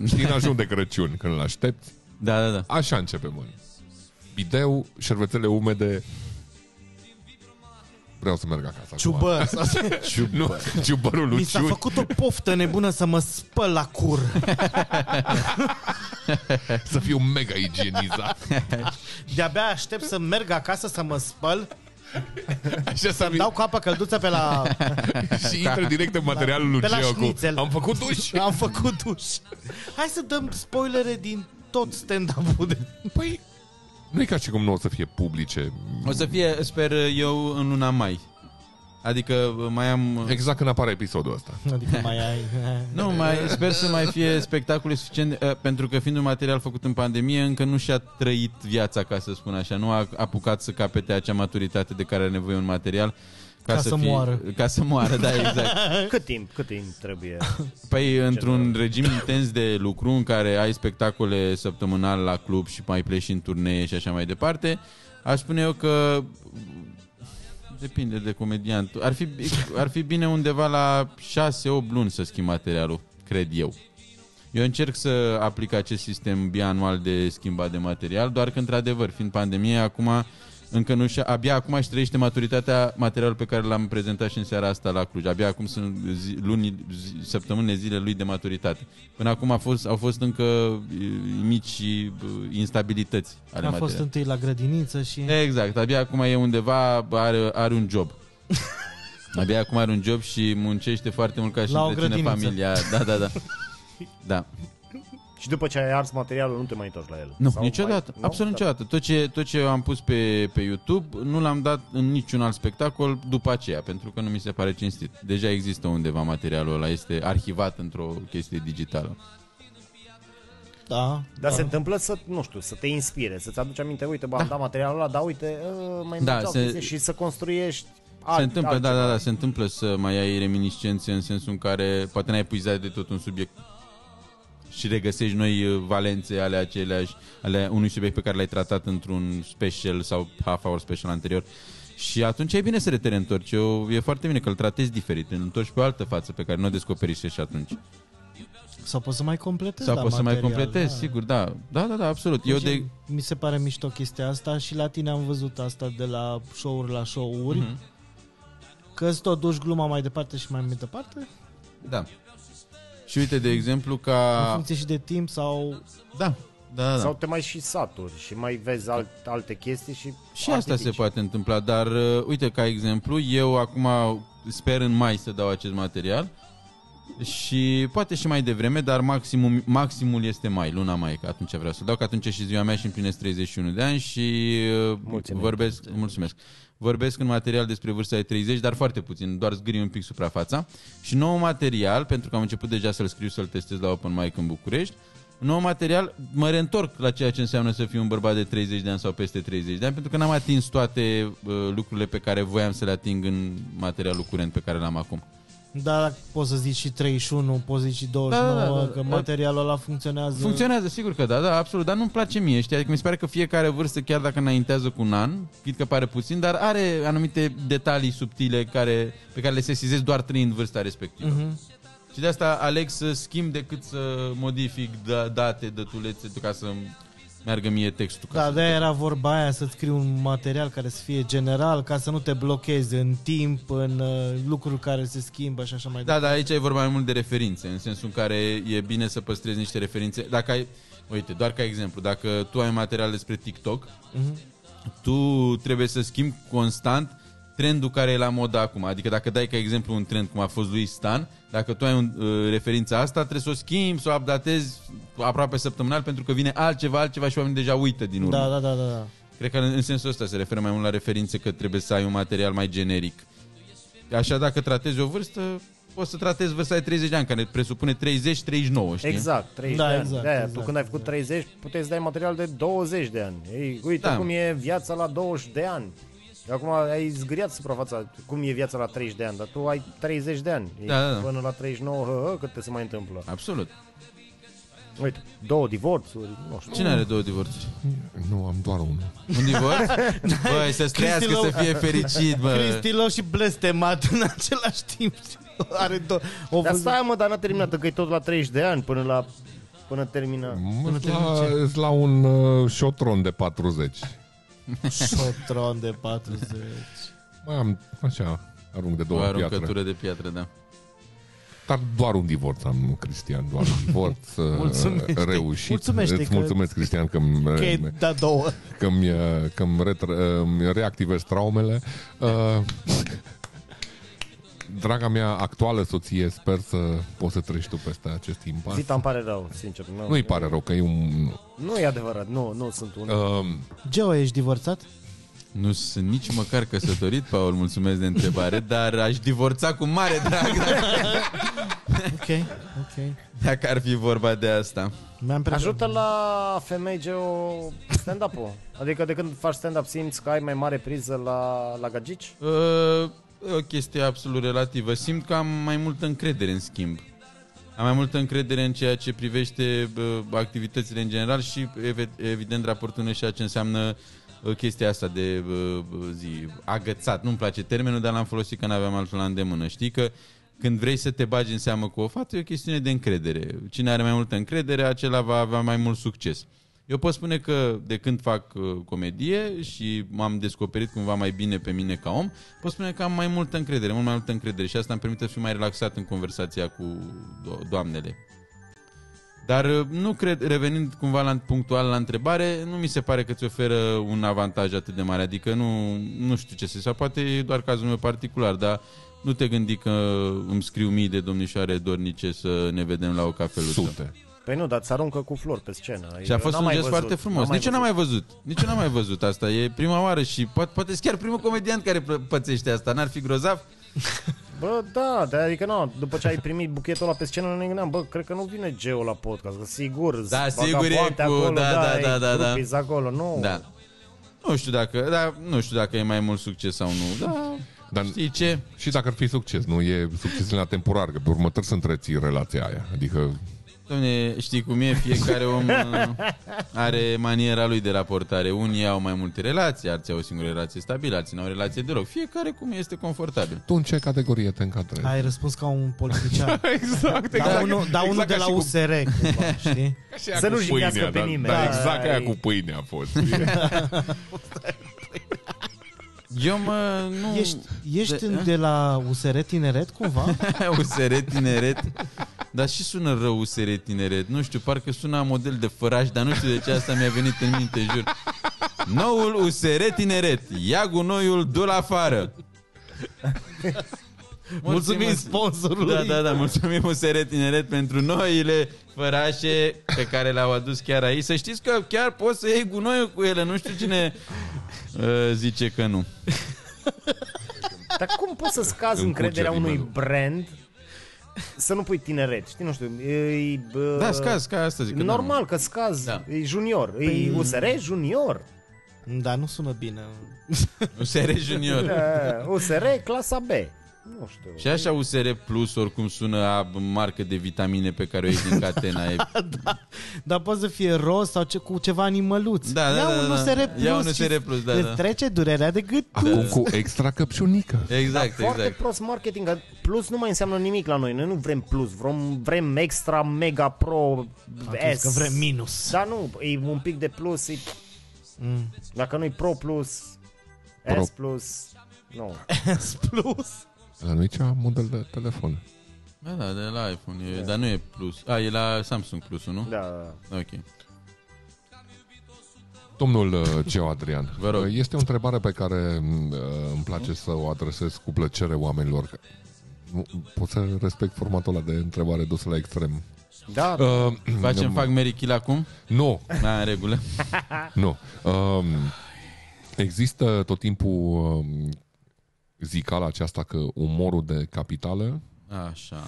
Știi, în ajun de Crăciun, când îl aștepți. Da. Așa începe, mă. Bideu, șervețele umede. vreau să merg acasă. Ciubăr. Ciubărul lui Ciu. Mi s-a făcut o poftă nebună să mă spăl la cur. Să fiu mega igienizat. De-abia aștept să merg acasă să mă spăl. Așa să-mi dau cu apă călduță pe la... Și intră direct în materialul lui Geo cu... Am făcut duș. Am făcut duș. Hai să dăm spoilere din tot stand-up-ul de... Păi... Nu e ca și cum nu o să fie publice. O să fie, sper eu, în luna mai. Adică mai am... Exact când apare episodul ăsta. Adică mai ai... Nu, mai, sper să mai fie spectacole suficient, pentru că fiind un material făcut în pandemie, încă nu și-a trăit viața, ca să spun așa. Nu a apucat să capete acea maturitate de care are nevoie un material. Ca să moară. Ca să moară, da, exact. Cât timp trebuie? Păi într-un regim intens de lucru în care ai spectacole săptămânal la club și mai pleci în turnee și așa mai departe, aș spune eu că depinde de comediant. Ar fi bine undeva la 6-8 luni să schimb materialul, cred eu. Eu încerc să aplic acest sistem bianual de schimbat de material, doar că într-adevăr, fiind pandemie, acum... Încă nu și abia acum își trăiește maturitatea materialul pe care l-am prezentat și în seara asta la Cluj. Abia acum sunt săptămânile, zilele lui de maturitate. Până acum au fost încă mici instabilități ale materialului. A fost întâi la grădiniță și... Exact, abia acum e undeva, are un job. Abia acum are un job și muncește foarte mult ca și întreține familia. Da. Și după ce ai ars materialul, nu te mai întorci la el. Nu, niciodată, absolut niciodată. Tot ce am pus pe YouTube, nu l-am dat în niciun alt spectacol după aceea, pentru că nu mi se pare cinstit. Deja există undeva materialul ăla, este arhivat într-o chestie digitală. Da. Se întâmplă să te inspire, să-ți aduci aminte, uite, am dat materialul ăla, mai învățau și să construiești. Se întâmplă să mai ai reminiscențe în sensul în care poate n-ai epuizat de tot un subiect și regăsești noi valențe ale aceleași, ale unui subiect pe care l-ai tratat într-un special sau half hour special anterior. Și atunci e bine să te reîntorci. E foarte bine că îl tratezi diferit, îl întorci pe o altă față pe care nu o descoperiști și atunci. Sau poți să mai completezi. Sigur, da, absolut. Mi se pare mișto chestia asta și la tine am văzut asta de la show-uri la show-uri. Mm-hmm. Că îți tot duci gluma mai departe și mai departe. Da. Și uite, de exemplu, ca... În funcție și de timp sau... Da. Sau te mai și saturi și mai vezi alte chestii și... Și asta se poate întâmpla, dar uite, ca exemplu, eu acum sper în mai să dau acest material și poate și mai devreme, dar maximul este mai, luna mai, că atunci vreau să dau, că atunci și ziua mea și împlinesc 31 de ani și vorbesc în material despre vârsta de 30, dar foarte puțin, doar zgârii un pic suprafața. Și nou material, pentru că am început deja să-l scriu, să-l testez la Open Mic în București, nou material, mă reîntorc la ceea ce înseamnă să fiu un bărbat de 30 de ani sau peste 30 de ani, pentru că n-am atins toate lucrurile pe care voiam să le ating în materialul curent pe care l-am acum. Dar poți să zici și 31, poți să zici și 29, că materialul ăla funcționează. Funcționează, sigur că da, absolut, dar nu-mi place mie, știi? Adică mi se pare că fiecare vârstă, chiar dacă înaintează cu un an, chit că pare puțin, dar are anumite detalii subtile pe care le sesizezi doar trăind vârsta respectivă. Uh-huh. Și de asta aleg să schimb decât să modific date, dătulețe, ca să meargă mie textul. Da, de-aia era vorba aia, să-ți scrii un material care să fie general, ca să nu te blochezi în timp, în lucruri care se schimbă și așa mai departe. Da, aici e vorba mai mult de referințe, în sensul în care e bine să păstrezi niște referințe. Dacă ai, uite, doar ca exemplu, dacă tu ai material despre TikTok, tu trebuie să schimbi constant trendul care e la modă acum. Adică dacă dai ca exemplu un trend cum a fost lui Stan, dacă tu ai referința asta, trebuie să o schimbi, să o updatezi aproape săptămânal, pentru că vine altceva și oamenii deja uită din urmă. Da. Cred că în sensul ăsta se referă mai mult la referințe, că trebuie să ai un material mai generic. Așa, dacă tratezi o vârstă, poți să tratezi vârsta de 30 de ani, care presupune 30-39, știi? Exact, 30 de ani. Exact. Tu când ai făcut 30, puteai să dai material de 20 de ani. Ei, uite cum e viața la 20 de ani. Acum ai zgâriat suprafața, cum e viața la 30 de ani, dar tu ai 30 de ani. Până la 39, cât te se mai întâmplă. Absolut. Uite, 2 divorțuri, nu știu. Cine are 2 divorțuri? Nu, am doar unul. Un divorț? Băi, să-ți trăiască, să fie fericit, bă. Cristilo și blestemat în același timp. Are dar stai, mă, dar n-a terminat, că e tot la 30 de ani până termină. Ești la un șotron de 40. Șotron de 40. Mai am, așa, arunc de două piatră. O aruncătură de piatră, da. Dar doar un divorț am, Cristian, doar un divorț mulțumesc, reușit. Mulțumesc, îți mulțumesc, Cristian, că îmi reactivez traumele. Draga mea actuală soție, sper să poți să treci tu peste acest impas. Zita, îmi pare rău, sincer. Nu-i pare rău, că e un... Nu e adevărat, nu sunt un... Geo, ești divorțat? Nu sunt nici măcar căsătorit, Paul, mulțumesc de întrebare, dar aș divorța cu mare drag. Ok. Dacă ar fi vorba de asta. Ajută la femei, Geo, stand-up-ul. Adică de când faci stand-up simți că ai mai mare priză la gagici? O chestie absolut relativă. Simt că am mai multă încredere în schimb. Am mai multă încredere în ceea ce privește activitățile în general și evident raportul în ceea ce înseamnă chestia asta de agățat. Nu-mi place termenul, dar l-am folosit că n-aveam altul la îndemână. Știi că când vrei să te bagi în seamă cu o fată e o chestiune de încredere. Cine are mai multă încredere, acela va avea mai mult succes. Eu pot spune că de când fac comedie și m-am descoperit cumva mai bine pe mine ca om, pot spune că am mai multă încredere, mult mai multă încredere și asta îmi permite să fiu mai relaxat în conversația cu doamnele. Dar nu cred, revenind cumva punctual la întrebare, nu mi se pare că îți oferă un avantaj atât de mare, adică nu știu ce se, sau poate e doar cazul meu particular, dar nu te gândi că îmi scriu mii de domnișoare dornice să ne vedem la o cafeluță. Sute. Păi nu, dar ți aruncă cu flori pe scenă. Și a fost un gest foarte frumos. Nici eu n-am mai văzut. Nici eu n-am mai văzut asta. E prima oară și poate chiar primul comediant care pățește asta. N-ar fi grozav? Bă, da, adică nu, după ce ai primit buchetul ăla pe scenă, nu ne gândeam, bă, cred că nu vine Geo la podcast, că sigur. Da, sigur e cu, acolo, da. Acolo, nu. Da. Nu știu dacă e mai mult succes sau nu. Da. Dar știi ce? Și dacă ar fi succes, nu e succes la temporar, că pe următor să întreții relația aia. Adică Doamne, știi cum e? Fiecare om are maniera lui de raportare. Unii au mai multe relații, alții au o singură relație stabilă, alții nu au relație deloc. Fiecare cum este confortabil. Tu în ce categorie te încadrezi? Ai răspuns ca un politician. Exact. Unul de la USR, cumva, știi? Să nu jignească pe nimeni. Dar exact aia cu pâine a fost. Ești de la USR Tineret, cumva? USR Tineret? Dar și sună rău USR Tineret. Nu știu, parcă sună model de făraș, dar nu știu de ce asta mi-a venit în minte, jur. Noul USR Tineret. Ia gunoiul, du-l afară. Mulțumim sponsorului. Da, mulțumim USR Tineret pentru noile fărașe pe care le-au adus chiar aici. Să știți că chiar poți să iei gunoiul cu ele. Nu știu cine zice că nu. Dar cum poți să scazi încrederea unui brand să nu pui Tineret, știi, nu știu, da, scazi, ca asta zic. Normal că scazi, da. E junior, e USR junior. Da, nu sună bine. USR junior. Da, USR clasa B. Nu știu. Și așa USR Plus, oricum sună a marcă de vitamine pe care o iei din catena. Da, dar poate să fie roz sau cu ceva animăluț. Ia un USR Plus, da. Îți trece durerea de gât. Acum cu extra căpșunică. Exact. Foarte prost marketing. Plus nu mai înseamnă nimic la noi. Noi nu vrem plus, vrem extra, mega, pro, S. Că vrem minus. Da, nu, e un pic de plus. Dacă nu e pro plus, pro. S plus, nu. S plus? Dar nu e cea model de telefon. Da, de la iPhone, da. Dar nu e plus. E la Samsung Plus-ul, nu? Da. Ok. Domnul Geo Adrian, este o întrebare pe care îmi place să o adresez cu plăcere oamenilor. Pot să respect formatul ăla de întrebare dusă la extrem. Da, fac Mary Kill acum? Nu. Da, în regulă. Nu. Există tot timpul... zicala aceasta că umorul de capitală așa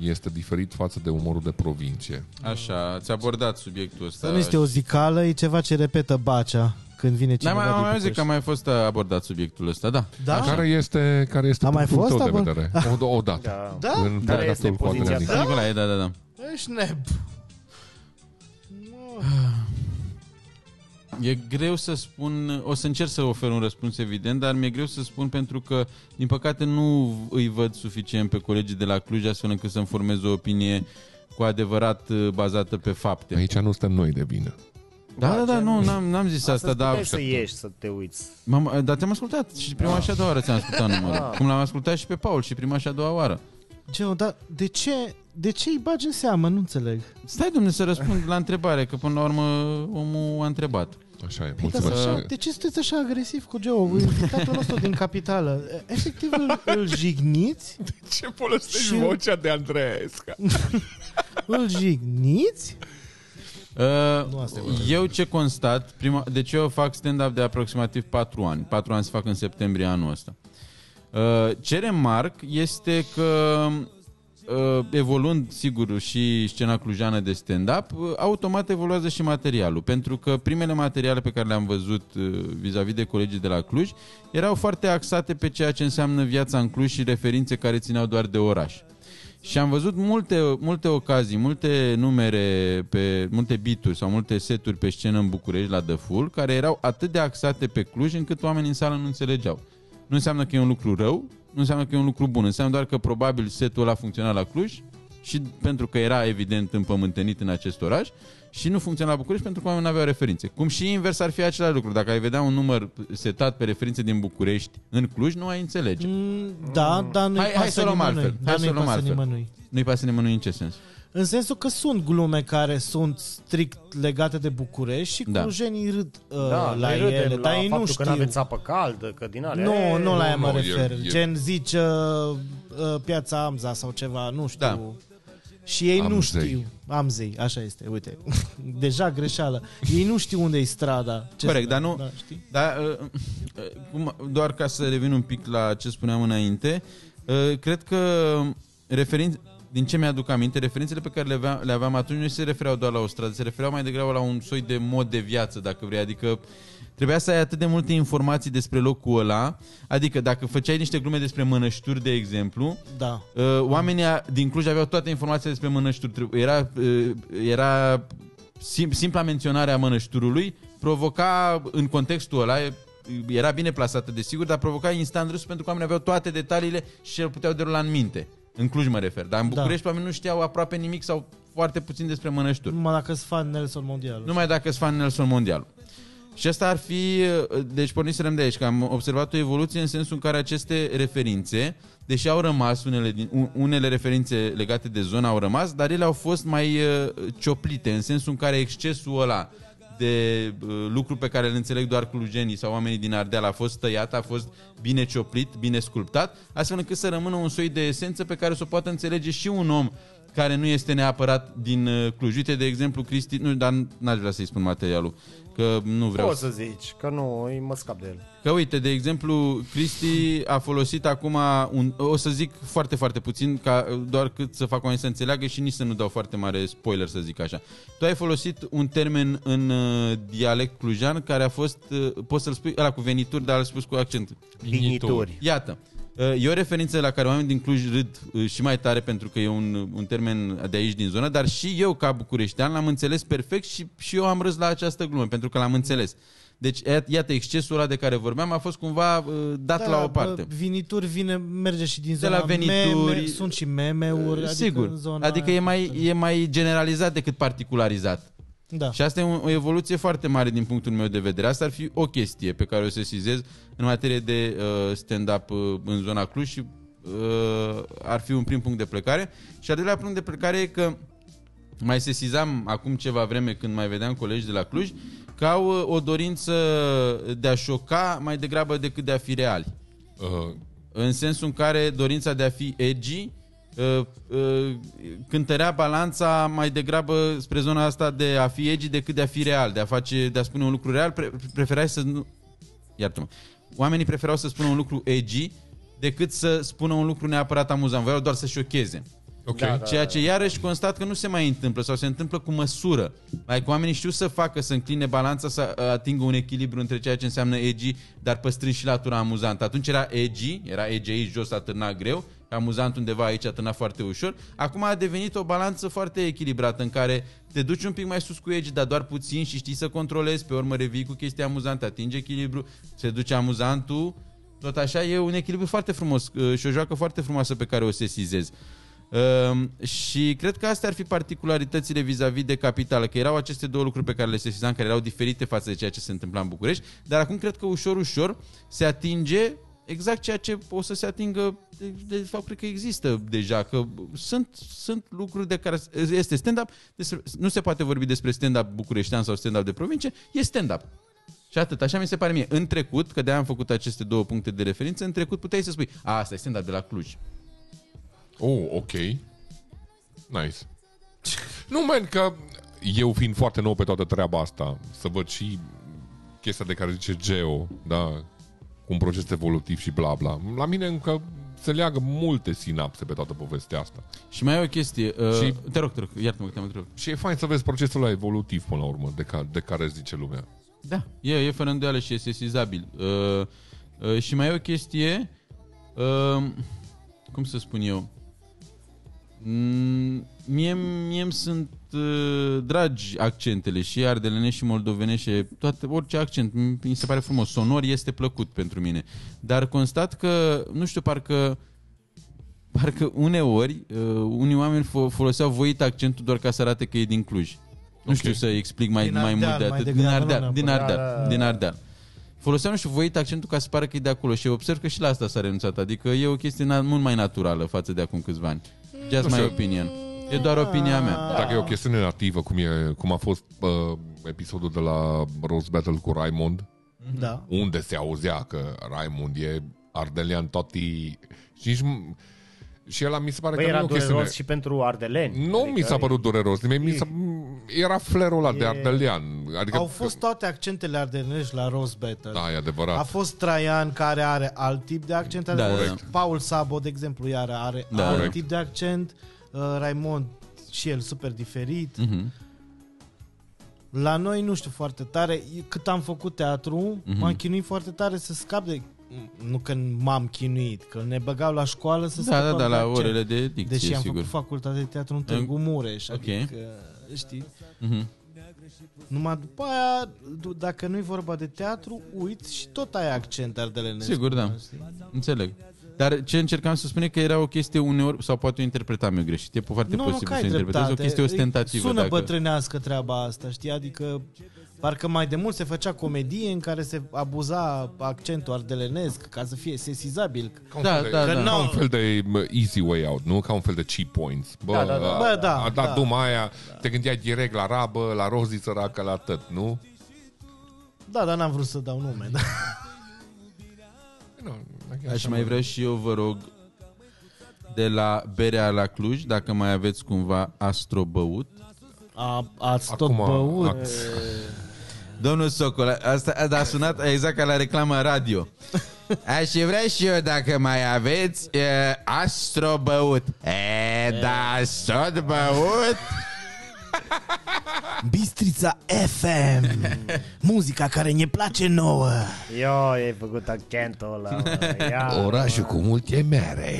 este diferit față de umorul de provincie. Așa, ați abordat subiectul ăsta. Nu este o zicală, e ceva ce repetă Bacea când vine cineva. Dar mai zic că a mai fost abordat subiectul ăsta, da. Care este punctul tău de vedere? O dată. Da. În podcastul cu Adrian. Da. Ești neb. E greu să spun, o să încerc să ofer un răspuns evident, dar mi-e greu să spun pentru că, din păcate, nu îi văd suficient pe colegii de la Cluj astfel încât să-mi formez o opinie cu adevărat bazată pe fapte. Aici nu stăm noi de vină. Da, da, da, nu, n-am zis asta, dar... Astăzi puteai să ieși, să te uiți. Dar te-am ascultat și prima și a doua oară ți-am ascultat numărul. Cum l-am ascultat și pe Paul și prima și a doua oară. Geo, dar de ce... De ce îi bagi în seamă? Nu înțeleg. Stai, domnule, să răspund la întrebare, că până la urmă omul a întrebat. Așa e, mulțumesc. De ce sunteți așa agresiv cu Geo? Invitatul nostru din capitală. Efectiv îl jigniți? De ce folosești și... vocea de Andreesca? Îl jigniți? Eu ce constat, deci eu fac stand-up de aproximativ 4 ani. 4 ani se fac în septembrie anul ăsta. Ce remarc este că evoluând, sigur, și scena clujană de stand-up, automat evoluează și materialul, pentru că primele materiale pe care le-am văzut vis-a-vis de colegii de la Cluj erau foarte axate pe ceea ce înseamnă viața în Cluj și referințe care țineau doar de oraș. Și am văzut multe ocazii, multe numere, multe bituri sau multe seturi pe scenă în București, la The Full, care erau atât de axate pe Cluj încât oamenii în sală nu înțelegeau. Nu înseamnă că e un lucru rău, nu înseamnă că e un lucru bun, înseamnă doar că probabil setul ăla funcționa la Cluj și pentru că era evident împământenit în acest oraș și nu funcționa la București pentru că oamenii nu aveau referințe. Cum și invers ar fi același lucru, dacă ai vedea un număr setat pe referințe din București în Cluj, nu ai înțelege. Da, dar nu-i pasă nimănui. Nu-i pasă nimănui în ce sens? În sensul că sunt glume care sunt strict legate de București și clujenii râd la ele, dar ei nu știu. Că n-aveți apă caldă, că din alea... Nu la aia mă refer. Gen zice Piața Amza sau ceva, nu știu. Da. Și ei nu știu. Amzei, așa este, uite. Deja greșeală. Ei nu știu unde e strada. Corect, dar nu... Da, doar ca să revin un pic la ce spuneam înainte, cred că din ce mi-aduc aminte, referințele pe care le aveam atunci nu se refereau doar la o stradă, se refereau mai degrabă la un soi de mod de viață, dacă vrei, adică trebuia să ai atât de multe informații despre locul ăla, adică dacă făceai niște glume despre mănășturi, de exemplu, da. Oamenii din Cluj aveau toate informațiile despre mănășturi, era simpla menționarea mănășturului, provoca în contextul ăla... Era bine plasată, desigur, dar provoca instant râs pentru că oamenii aveau toate detaliile și îl puteau derula în minte. În Cluj mă refer, dar în București oamenii nu știau aproape nimic sau foarte puțin despre mănășturi. Numai dacă sunt fan Nelson Mondial. Și asta ar fi... Deci porniserăm de aici, că am observat o evoluție în sensul în care aceste referințe, deși au rămas, unele referințe legate de zona au rămas, dar ele au fost mai cioplite, în sensul în care excesul ăla de lucru pe care îl înțeleg doar clujenii sau oamenii din Ardeal a fost tăiat, a fost bine cioplit, bine sculptat, astfel încât să rămână un soi de esență pe care să o poată înțelege și un om care nu este neapărat din Cluj. Uite, de exemplu, Cristi... Nu, dar n-aș vrea să-i spun materialul, că nu vreau... Poți să zici, că nu, mă scap de el. Că uite, de exemplu, Cristi a folosit acum o să zic foarte, foarte puțin, ca doar cât să fac oamenii să înțeleagă și nici să nu dau foarte mare spoiler, să zic așa. Tu ai folosit un termen în dialect clujan care a fost... Poți să-l spui ăla cu venituri, dar l-a spus cu accent. Vinituri. Iată. E o referință la care oamenii din Cluj râd și mai tare pentru că e un termen de aici din zonă, dar și eu ca bucureștean l-am înțeles perfect și eu am râs la această glumă pentru că l-am înțeles. Deci, iată, excesul ăla de care vorbeam a fost cumva dat la o parte. Vinituri merge și din zona venituri, meme, sunt și meme-uri. Sigur, adică, e mai generalizat decât particularizat. Da. Și asta e o evoluție foarte mare din punctul meu de vedere. Asta ar fi o chestie pe care o sesizez în materie de stand-up în zona Cluj și ar fi un prim punct de plecare. Și al doilea punct de plecare e că mai sesizam acum ceva vreme când mai vedeam colegi de la Cluj că au o dorință de a șoca mai degrabă decât de a fi reali. În sensul în care dorința de a fi edgy cântărea balanța mai degrabă spre zona asta de a fi edgy decât de a fi real, de a spune un lucru real. Preferai să nu... Iartă-mă. Oamenii preferau să spună un lucru edgy decât să spună un lucru neapărat amuzant. Voiau doar să șocheze. Okay. Da, ceea ce iarăși constat că nu se mai întâmplă sau se întâmplă cu măsură. Adică oamenii știu să facă, să încline balanța, să atingă un echilibru între ceea ce înseamnă edgy, dar păstrând și latura amuzantă. Atunci era edgy, aici jos, atârna greu, amuzant undeva aici, atârna foarte ușor. Acum a devenit o balanță foarte echilibrată în care te duci un pic mai sus cu edgy, dar doar puțin și știi să controlezi, pe urmă revii cu chestii amuzante, atingi echilibru, se duce amuzantul, tot așa. E un echilibru foarte frumos și o joacă foarte frumoasă pe care o sesizez. Și cred că astea ar fi particularitățile vis-a-vis de capitală, că erau aceste două lucruri pe care le sesizam, care erau diferite față de ceea ce se întâmpla în București, dar acum cred că ușor, ușor se atinge exact ceea ce o să se atingă, de fapt cred că există deja, că sunt lucruri de care este stand-up, nu se poate vorbi despre stand-up bucureștean sau stand-up de provincie, e stand-up. Și atât, așa mi se pare mie. În trecut, că de-aia am făcut aceste două puncte de referință, în trecut puteai să spui, asta e stand-up de la Cluj. Oh, ok. Nice. Nu, man, că eu fiind foarte nou pe toată treaba asta, să văd și chestia de care zice Geo, da, un proces evolutiv și bla bla. La mine încă se leagă multe sinapse pe toată povestea asta. Și mai e o chestie. Și, te rog, iartă-mă că te-am întrebat. Și e fain să vezi procesul ăla evolutiv până la urmă, de care zice lumea. Da, e fără îndoială și e sesizabil. Și mai e o chestie, cum să spun eu, mie-mi sunt dragi accentele, și ardelenești și moldovenești, și toate, orice accent mi se pare frumos, sonor este plăcut pentru mine, dar constat că, nu știu, parcă uneori unii oameni foloseau voit accentul doar ca să arate că e din Cluj. Nu știu să explic mai mult de atât. Din Ardeal. Foloseam și voit accentul ca să pară că e de acolo. Și observ că și la asta s-a renunțat. Adică e o chestie mult mai naturală față de acum câțiva ani. Just my opinion. E doar opinia mea. Dacă e o chestiune nativă, cum a fost episodul de la Rose Battle cu Raimond, da, unde se auzea că Raimond e ardelean toti. Și ăla mi se pare că era dureros și pentru ardeleni. Nu, adică mi s-a părut dureros. Era flerul ăla de ardelean. Adică au fost toate accentele ardelenești la Rose Battle. Da, e adevărat. A fost Traian, care are alt tip de accent. Da, Paul Sabo, de exemplu, iară are alt tip de accent. Raimond și el super diferit. Uh-huh. La noi, nu știu, foarte tare. Cât am făcut teatru, m-am chinuit foarte tare să scap de... Nu că m-am chinuit, că ne băgau la școală să scapăm de accent. La orele de dicție, deși am făcut facultate de teatru în Târgu Mureș. Adică, știi? Mm-hmm. Numai după aia, dacă nu-i vorba de teatru, uiți și tot ai accent ardelenesc. Sigur, da. Înțeleg. Dar ce încercam să spun e că era o chestie uneori, sau poate o interpretam eu greșit, e foarte posibil să interpretezi, o chestie ostentativă. Sună bătrânească treaba asta, știi? Adică parcă mai de mult se făcea comedie în care se abuza accentul ardelenesc ca să fie sesizabil. Ca un fel de easy way out, nu? Ca un fel de cheap points. A dat duma aia, te gândeai direct la rabă, la rozii săracă, la tăt, nu? Da, dar n-am vrut să dau nume, da. Aș mai vrea și eu, vă rog, de la Berea la Cluj, dacă mai aveți cumva astrobăut. Ați tot băut. Domnul Socol, asta a sunat exact ca la reclama radio. Aș vrea și eu, dacă mai aveți astrobăut. Da, tot băut. Bistrița FM, muzica care ne place nouă. Eu ai făcut accentul ăla. Orașul cu multe mere.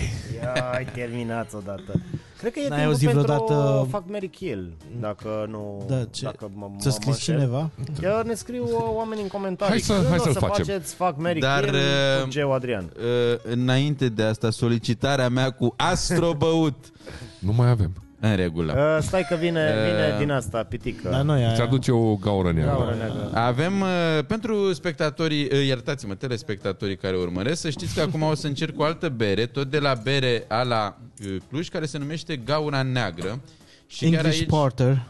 Ai terminat odată. Cred că e timpul pentru vreodată... Fuck, Marry, Kill. Dacă nu... Da, dacă să scrii cineva? Eu ne scriu oamenii în comentarii. Hai să faceți Fuck, Marry, Kill cu Geo Adrian. Înainte de asta, solicitarea mea cu astrobăut. Nu mai avem. În regulă. Stai că vine din asta, pitică. Îți aduce o gaură neagră. Avem, pentru spectatorii, iertați-mă, telespectatorii care urmăresc, să știți că acum o să încerc o altă bere, tot de la Bere la Cluj, care se numește Gaura Neagră. Și English chiar aici, Porter.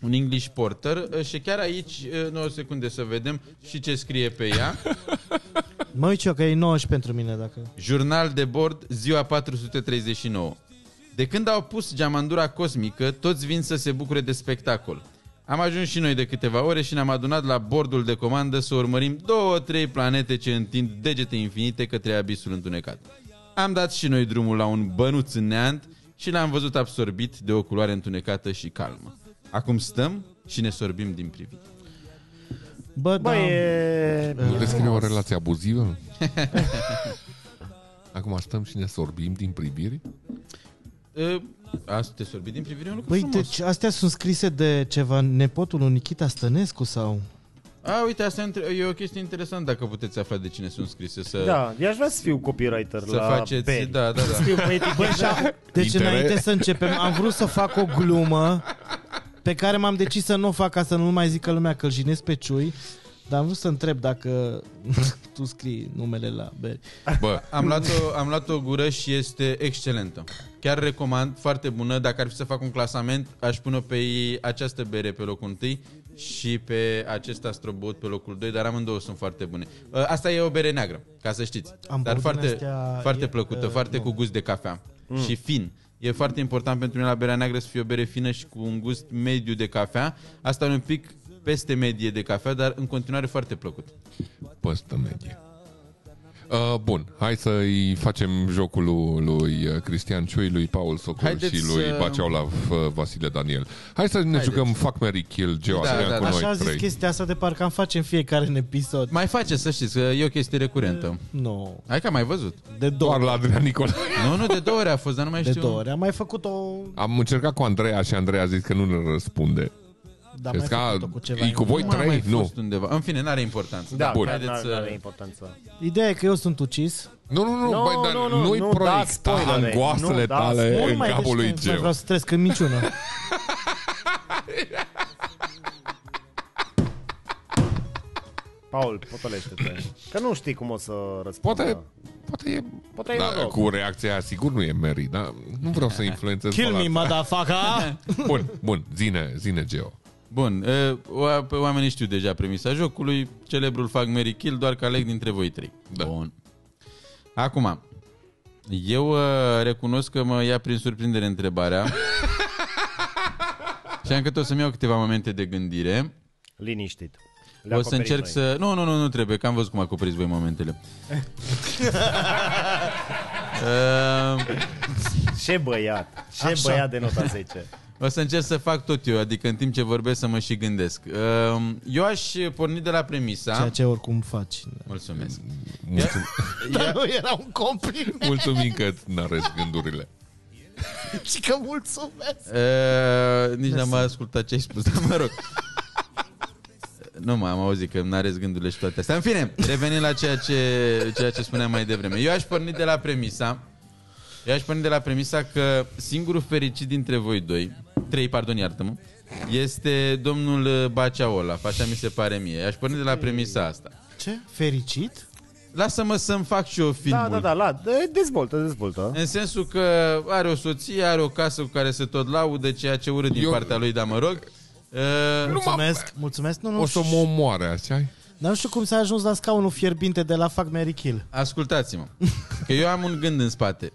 Un English Porter. Și chiar aici, 9 secunde să vedem și ce scrie pe ea. Mă uit eu că e 19 pentru mine. Dacă. Jurnal de bord, ziua 439. De când au pus geamandura cosmică, toți vin să se bucure de spectacol. Am ajuns și noi de câteva ore și ne-am adunat la bordul de comandă să urmărim 2-3 planete ce întind degete infinite către abisul întunecat. Am dat și noi drumul la un bănuț în neant și l-am văzut absorbit de o culoare întunecată și calmă. Acum stăm și ne sorbim din privire. Nu descrie o relație abuzivă? Acum stăm și ne sorbim din privire? Asta te sorbi din privire, un lucru frumos. Deci astea sunt scrise de ceva, nepotul lui Nichita Stănescu sau? A, uite, asta e o chestie interesantă, dacă puteți afla de cine sunt scrise. Să... Da, i-aș vrea să fiu copywriter să la faceți, Beri. Da, da, da. Să fiu pe etichetă. Deci înainte să începem, am vrut să fac o glumă pe care m-am decis să nu o fac ca să nu mai zică lumea că îl jinesc pe Ciui. Dar am vrut să întreb dacă tu scrii numele la Beri. Bă, am luat o gură și este excelentă. Chiar recomand, foarte bună. Dacă ar fi să fac un clasament, aș pune pe această bere pe locul 1 și pe acest astrobot pe locul 2, dar amândouă sunt foarte bune. Asta e o bere neagră, ca să știți. Am dar foarte, foarte plăcută, foarte cu gust de cafea și fin. E foarte important pentru mine la berea neagră să fie o bere fină și cu un gust mediu de cafea. Asta e un pic peste medie de cafea, dar în continuare foarte plăcut. Peste medie. Bun, hai să-i facem jocul lui Cristian Ciui, lui Paul Socol și lui Baceaulav Vasile Daniel. Hai să ne jucăm Fuck, Marry, Kill, Geo. Da. Așa am zis chestia asta de parcă am face în fiecare în episod. Mai face, să știți, că e o chestie recurentă. Nu. Hai că am mai văzut. De două. Doar la Adrian Nicolae. Nu, de două ori a fost, dar nu mai știu. De două ori am mai făcut o... Am încercat cu Andreea și Andreea a zis că nu ne răspunde. Dar mai făcut-o cu ceva. E cu voi trei? Nu. În fine, n-are importanță. Da, n-are importanță. Ideea e că eu sunt ucis. Nu, nu-i proiecta angoasele tale în capul lui Geo. Nu vreau să trăiesc în minciună. Paul, potolește-te. Că nu știi cum o să răspundă. Poate da, cu reacția sigur nu e Mary, dar nu vreau să influențez. Kill me, motherfucker! Bun, zine Geo. Bun, oamenii știu deja premisa jocului, celebrul Fuck, Marry, Kill, doar că aleg dintre voi trei. Da. Bun. Acum, eu recunosc că mă ia prin surprindere întrebarea și am cât o să-mi iau câteva momente de gândire. Liniștit. O să încerc noi. Să... Nu trebuie, că am văzut cum acoperiți voi momentele. Ce băiat! Ce așa. Băiat de nota 10! O să încerc să fac tot eu, adică în timp ce vorbesc să mă și gândesc. Eu aș porni de la premisa... Ceea ce oricum faci. Mulțumesc. Dar nu era un compliment. Mulțumim că n-arăți gândurile. Și că mulțumesc. Nici n-am ascultat ce ai spus, dar mă rog. Nu, am auzit că n-arăți gândurile și toate astea. În fine, revenind la ceea ce spuneam mai devreme. Eu aș porni de la premisa că singurul fericit dintre voi trei, iartă-mă, este domnul Baceaulav, așa mi se pare mie. Eu aș porni de la premisa asta. Ce? Fericit? Lasă-mă să-mi fac și eu filmul. Da, dezvoltă. În sensul că are o soție, are o casă cu care se tot laudă, ceea ce ură din partea lui, dar mă rog. Mulțumesc. Nu, o să mă omoare, așa. Dar nu știu cum s-a ajuns la scaunul fierbinte de la Fuck, Marry, Kill. Ascultați-mă, că eu am un gând în spate.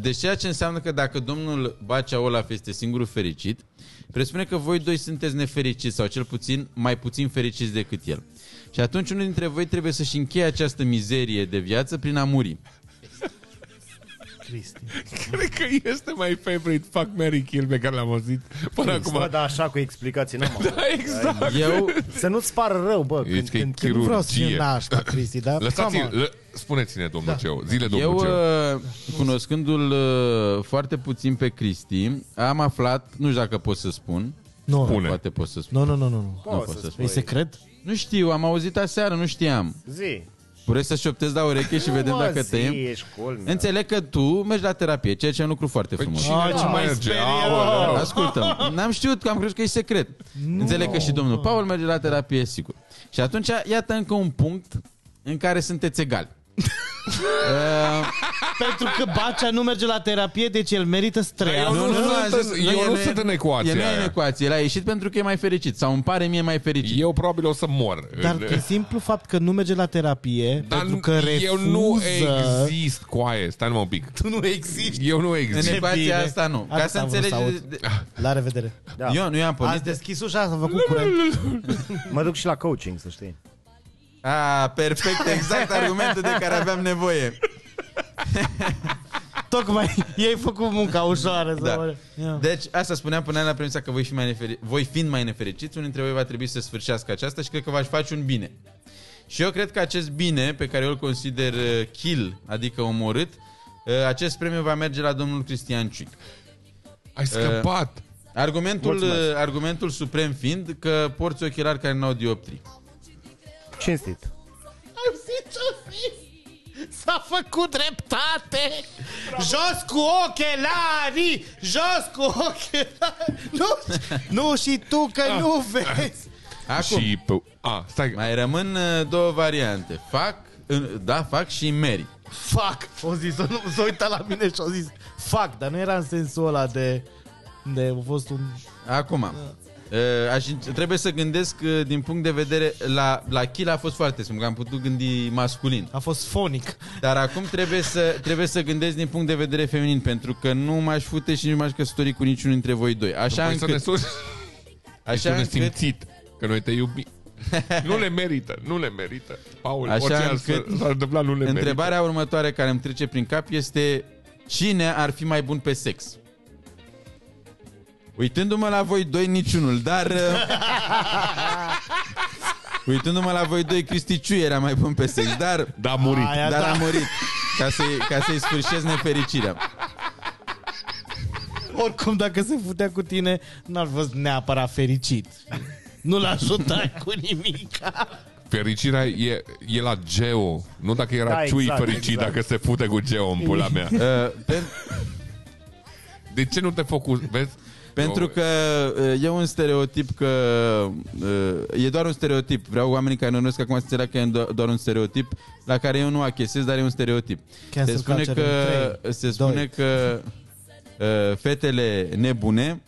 Deci ceea ce înseamnă că dacă domnul Baceaulav este singurul fericit, presupune că voi doi sunteți nefericiți sau cel puțin mai puțin fericiți decât el. Și atunci unul dintre voi trebuie să-și încheie această mizerie de viață prin a muri. Cristi. Cred că este my favorite Fuck, Marry, Kill pe care l-am auzit până acum. Da, așa cu explicații n-am auzit. Da, exact. Eu... Să nu-ți pară rău, bă, când nu vreau să fie nașta, Cristi, dar... Spuneți-ne, domnul Ceu, zile domnul Ceu. Eu, cunoscându-l foarte puțin pe Cristi, am aflat, nu știu dacă pot să spun. Nu, poate pot să spun. Nu. Poți să spui. E secret? Nu știu, am auzit aseară, nu știam. Zi. Vreți să-și optezi la ureche și vedem dacă tăiem. Înțeleg că tu mergi la terapie, ceea ce e un lucru foarte frumos. Ce mai sperie! Ascultă, n-am știut, că am crezut că e secret. Înțeleg că și domnul Paul merge la terapie, sigur. Și atunci, iată încă un punct în care sunteți egali. Pentru că Bacea nu merge la terapie, deci el merită să trăiască. Eu nu sunt în ecuația aia. E în ecuație, el a ieșit pentru că e mai fericit. Sau îmi pare mie mai fericit. Eu probabil o să mor. Dar de simplu fapt că nu merge la terapie, dar pentru că refuză. Eu nu exist, coaie, stai-mă un pic. Tu nu existi. Eu nu exist. În ecuația asta nu. Ca să înțelegi. La revedere. Eu am pornit. Ați deschis ușa, s-a făcut curent. Mă duc și la coaching, să știi. Ah, perfect, exact argumentul de care aveam nevoie. Tocmai ei făcut munca ușoară. Da. Deci asta spuneam până la premisa că voi fiind mai nefericiți, unul dintre voi va trebui să sfârșească aceasta și cred că v-aș face un bine. Și eu cred că acest bine, pe care eu îl consider kill, adică omorât, acest premiu va merge la domnul Cristian Ciui. Ai scăpat! Argumentul suprem fiind că porți ochelari care n-au dioptrii. cinstit. Am zis ce-o fi. S-a făcut dreptate. Bravo. Jos cu ochelarii. Jos cu ochelarii. Nu și tu că nu vezi. Acum și pe... stai. Mai rămân două variante. Fac, da, fac și merit. Fac, o zis, s-a uitat la mine și a zis fac, dar nu era în sensul ăla de, a fost un... Acum, trebuie să gândesc din punct de vedere la Chila a fost foarte simplu, că am putut gândi masculin. A fost fonic. Dar acum trebuie să gândesc din punct de vedere feminin, pentru că nu m-aș fute și nu m-aș căsători cu niciunul dintre voi doi. Așa încât... Așa încât... Că noi te iubim. Nu le merită, nu le merită. Paul, așa că s-ar întâmpla, nu le merită. Întrebarea următoare care îmi trece prin cap este: cine ar fi mai bun pe sex? Uitându-mă la voi doi, niciunul. Dar uitându-mă la voi doi, Cristi Ciu era mai bun pe sex. Dar da, a murit. Aia, dar da, a murit. Ca să-i sfârșesc nefericirea. Oricum, dacă se futea cu tine, n-ar fost neapărat fericit. Nu l-ajutai cu nimic. Fericirea e la Geo. Nu dacă era, da, Ciui exact, fericit exact. Dacă se fute cu Geo în pula mea. De ce nu te focusezi? Pentru că e un stereotip că... e doar un stereotip. Vreau oamenii care nu urmăresc acum să înțeleagă că e doar un stereotip la care eu nu accesez, dar e un stereotip. Se spune că fetele nebune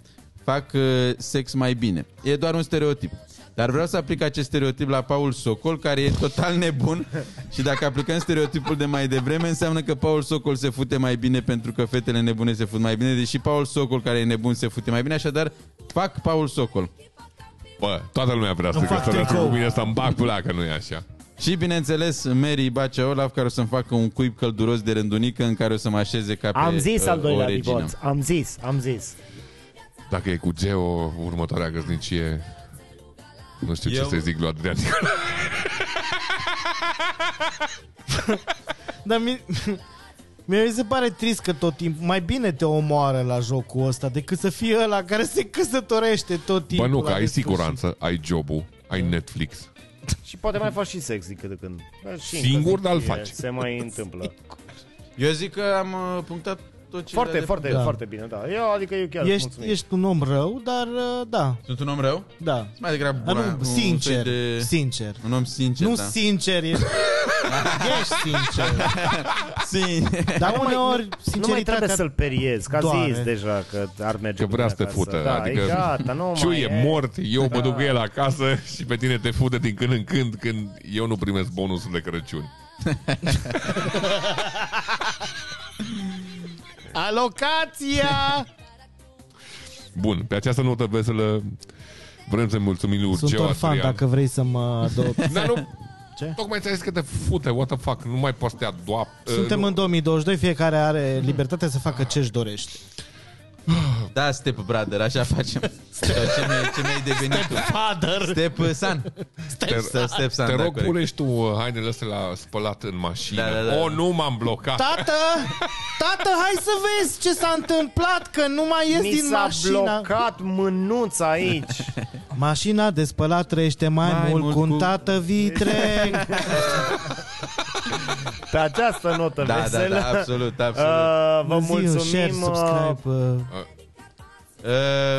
fac sex mai bine. E doar un stereotip. Dar vreau să aplic acest stereotip la Paul Socol, care e total nebun. Și dacă aplicăm stereotipul de mai devreme, înseamnă că Paul Socol se fute mai bine, pentru că fetele nebune se fut mai bine, deși Paul Socol, care e nebun, se fute mai bine. Așadar, fac Paul Socol. Bă, toată lumea vrea să căsătorească cu mine, să-mi bag pula că nu e așa. Și bineînțeles Mary Bacea Olaf, care o să-mi facă un cuib călduros de rândunică în care o să mă așeze ca pe am zis al doilea bigoț. Am zis. Dacă e cu Geo, următoarea căsnicie, nu știu ce să-i zic lui Adrian. Dar mi se pare trist că tot timpul mai bine te omoară la jocul ăsta decât să fie ăla care se căsătorește tot timpul. Bă, nu, că ai siguranță, ai job-ul, ai Netflix. Și poate mai faci și sex din când în când. Singur, dar îl faci. Se mai întâmplă. Eu zic că am punctat. Foarte bine, da. Eu chiar ești un om rău, dar da. Sunt un om rău? Da. Mai degrabă bună. Sincer. Un om sincer, nu, da. Sincer ești. Ești sincer. Dar uneori sinceritatea... Nu mai trebuie să-l periezi, că a zis deja că ar merge. Că vrea să te fută. Da, adică gata, nu mai e. E mort, eu mă duc cu el acasă și pe tine te fută din când în când, când eu nu primesc bonusul de Crăciun. Alocația! Bun, pe această notă veselă vrem să-i mulțumim lui Geo. Sunt un fan dacă vrei să mă adopți. Dar nu, ce? Tocmai ți-a zis că te fute, what the fuck, nu mai poți să te adopt. Suntem în 2022, fiecare are libertatea să facă ce-și dorește. Da, Step Brother, așa facem. Ce mi-ai devenit Step Father. Step San. Te rog, pune-și tu hainele astea la spălat în mașină. O, nu m-am blocat. Tată, hai să vezi ce s-a întâmplat, că nu mai ies din mașină. Mi s-a blocat mânuța aici. Mașina de spălat trăiește mai mult cu un tată vitreg. Pe această notă veselă. Da, absolut. Vă mulțumim. Share, subscribe.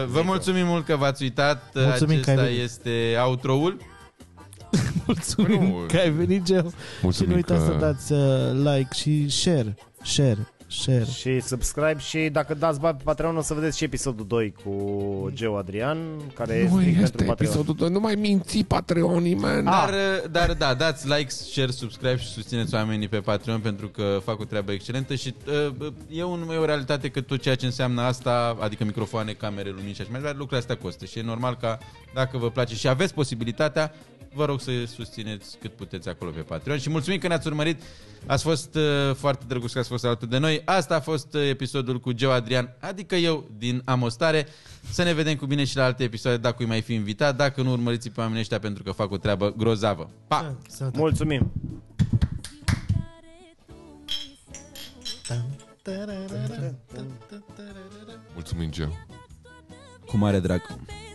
Vă mulțumim mult că v-ați uitat. Mulțumim. Acesta este outro-ul. Mulțumim că ai venit, Geo. Și nu uitați să dați like și share. Și subscribe. Și dacă dați bani pe Patreon, o să vedeți și episodul 2 cu Geo Adrian, care nu este pentru episodul 2. Nu mai minți Patreonii, man. Dar da, dați like, share, subscribe și susțineți oamenii pe Patreon, pentru că fac o treabă excelentă. Și e o realitate că tot ceea ce înseamnă asta, adică microfoane, camere, lumini și așa mai departe, lucrurile astea costă. Și e normal ca, dacă vă place și aveți posibilitatea, vă rog să susțineți cât puteți acolo pe Patreon. Și mulțumim că ne-ați urmărit. Ați fost foarte drăguți că ați fost alături de noi. Asta a fost episodul cu Geo Adrian, adică eu, din Amostare. Să ne vedem cu bine și la alte episoade, dacă îi mai fi invitat. Dacă nu, urmăriți pe oamenii ăștia, pentru că fac o treabă grozavă. Pa! Mulțumim! Mulțumim, Geo. Cu mare drag.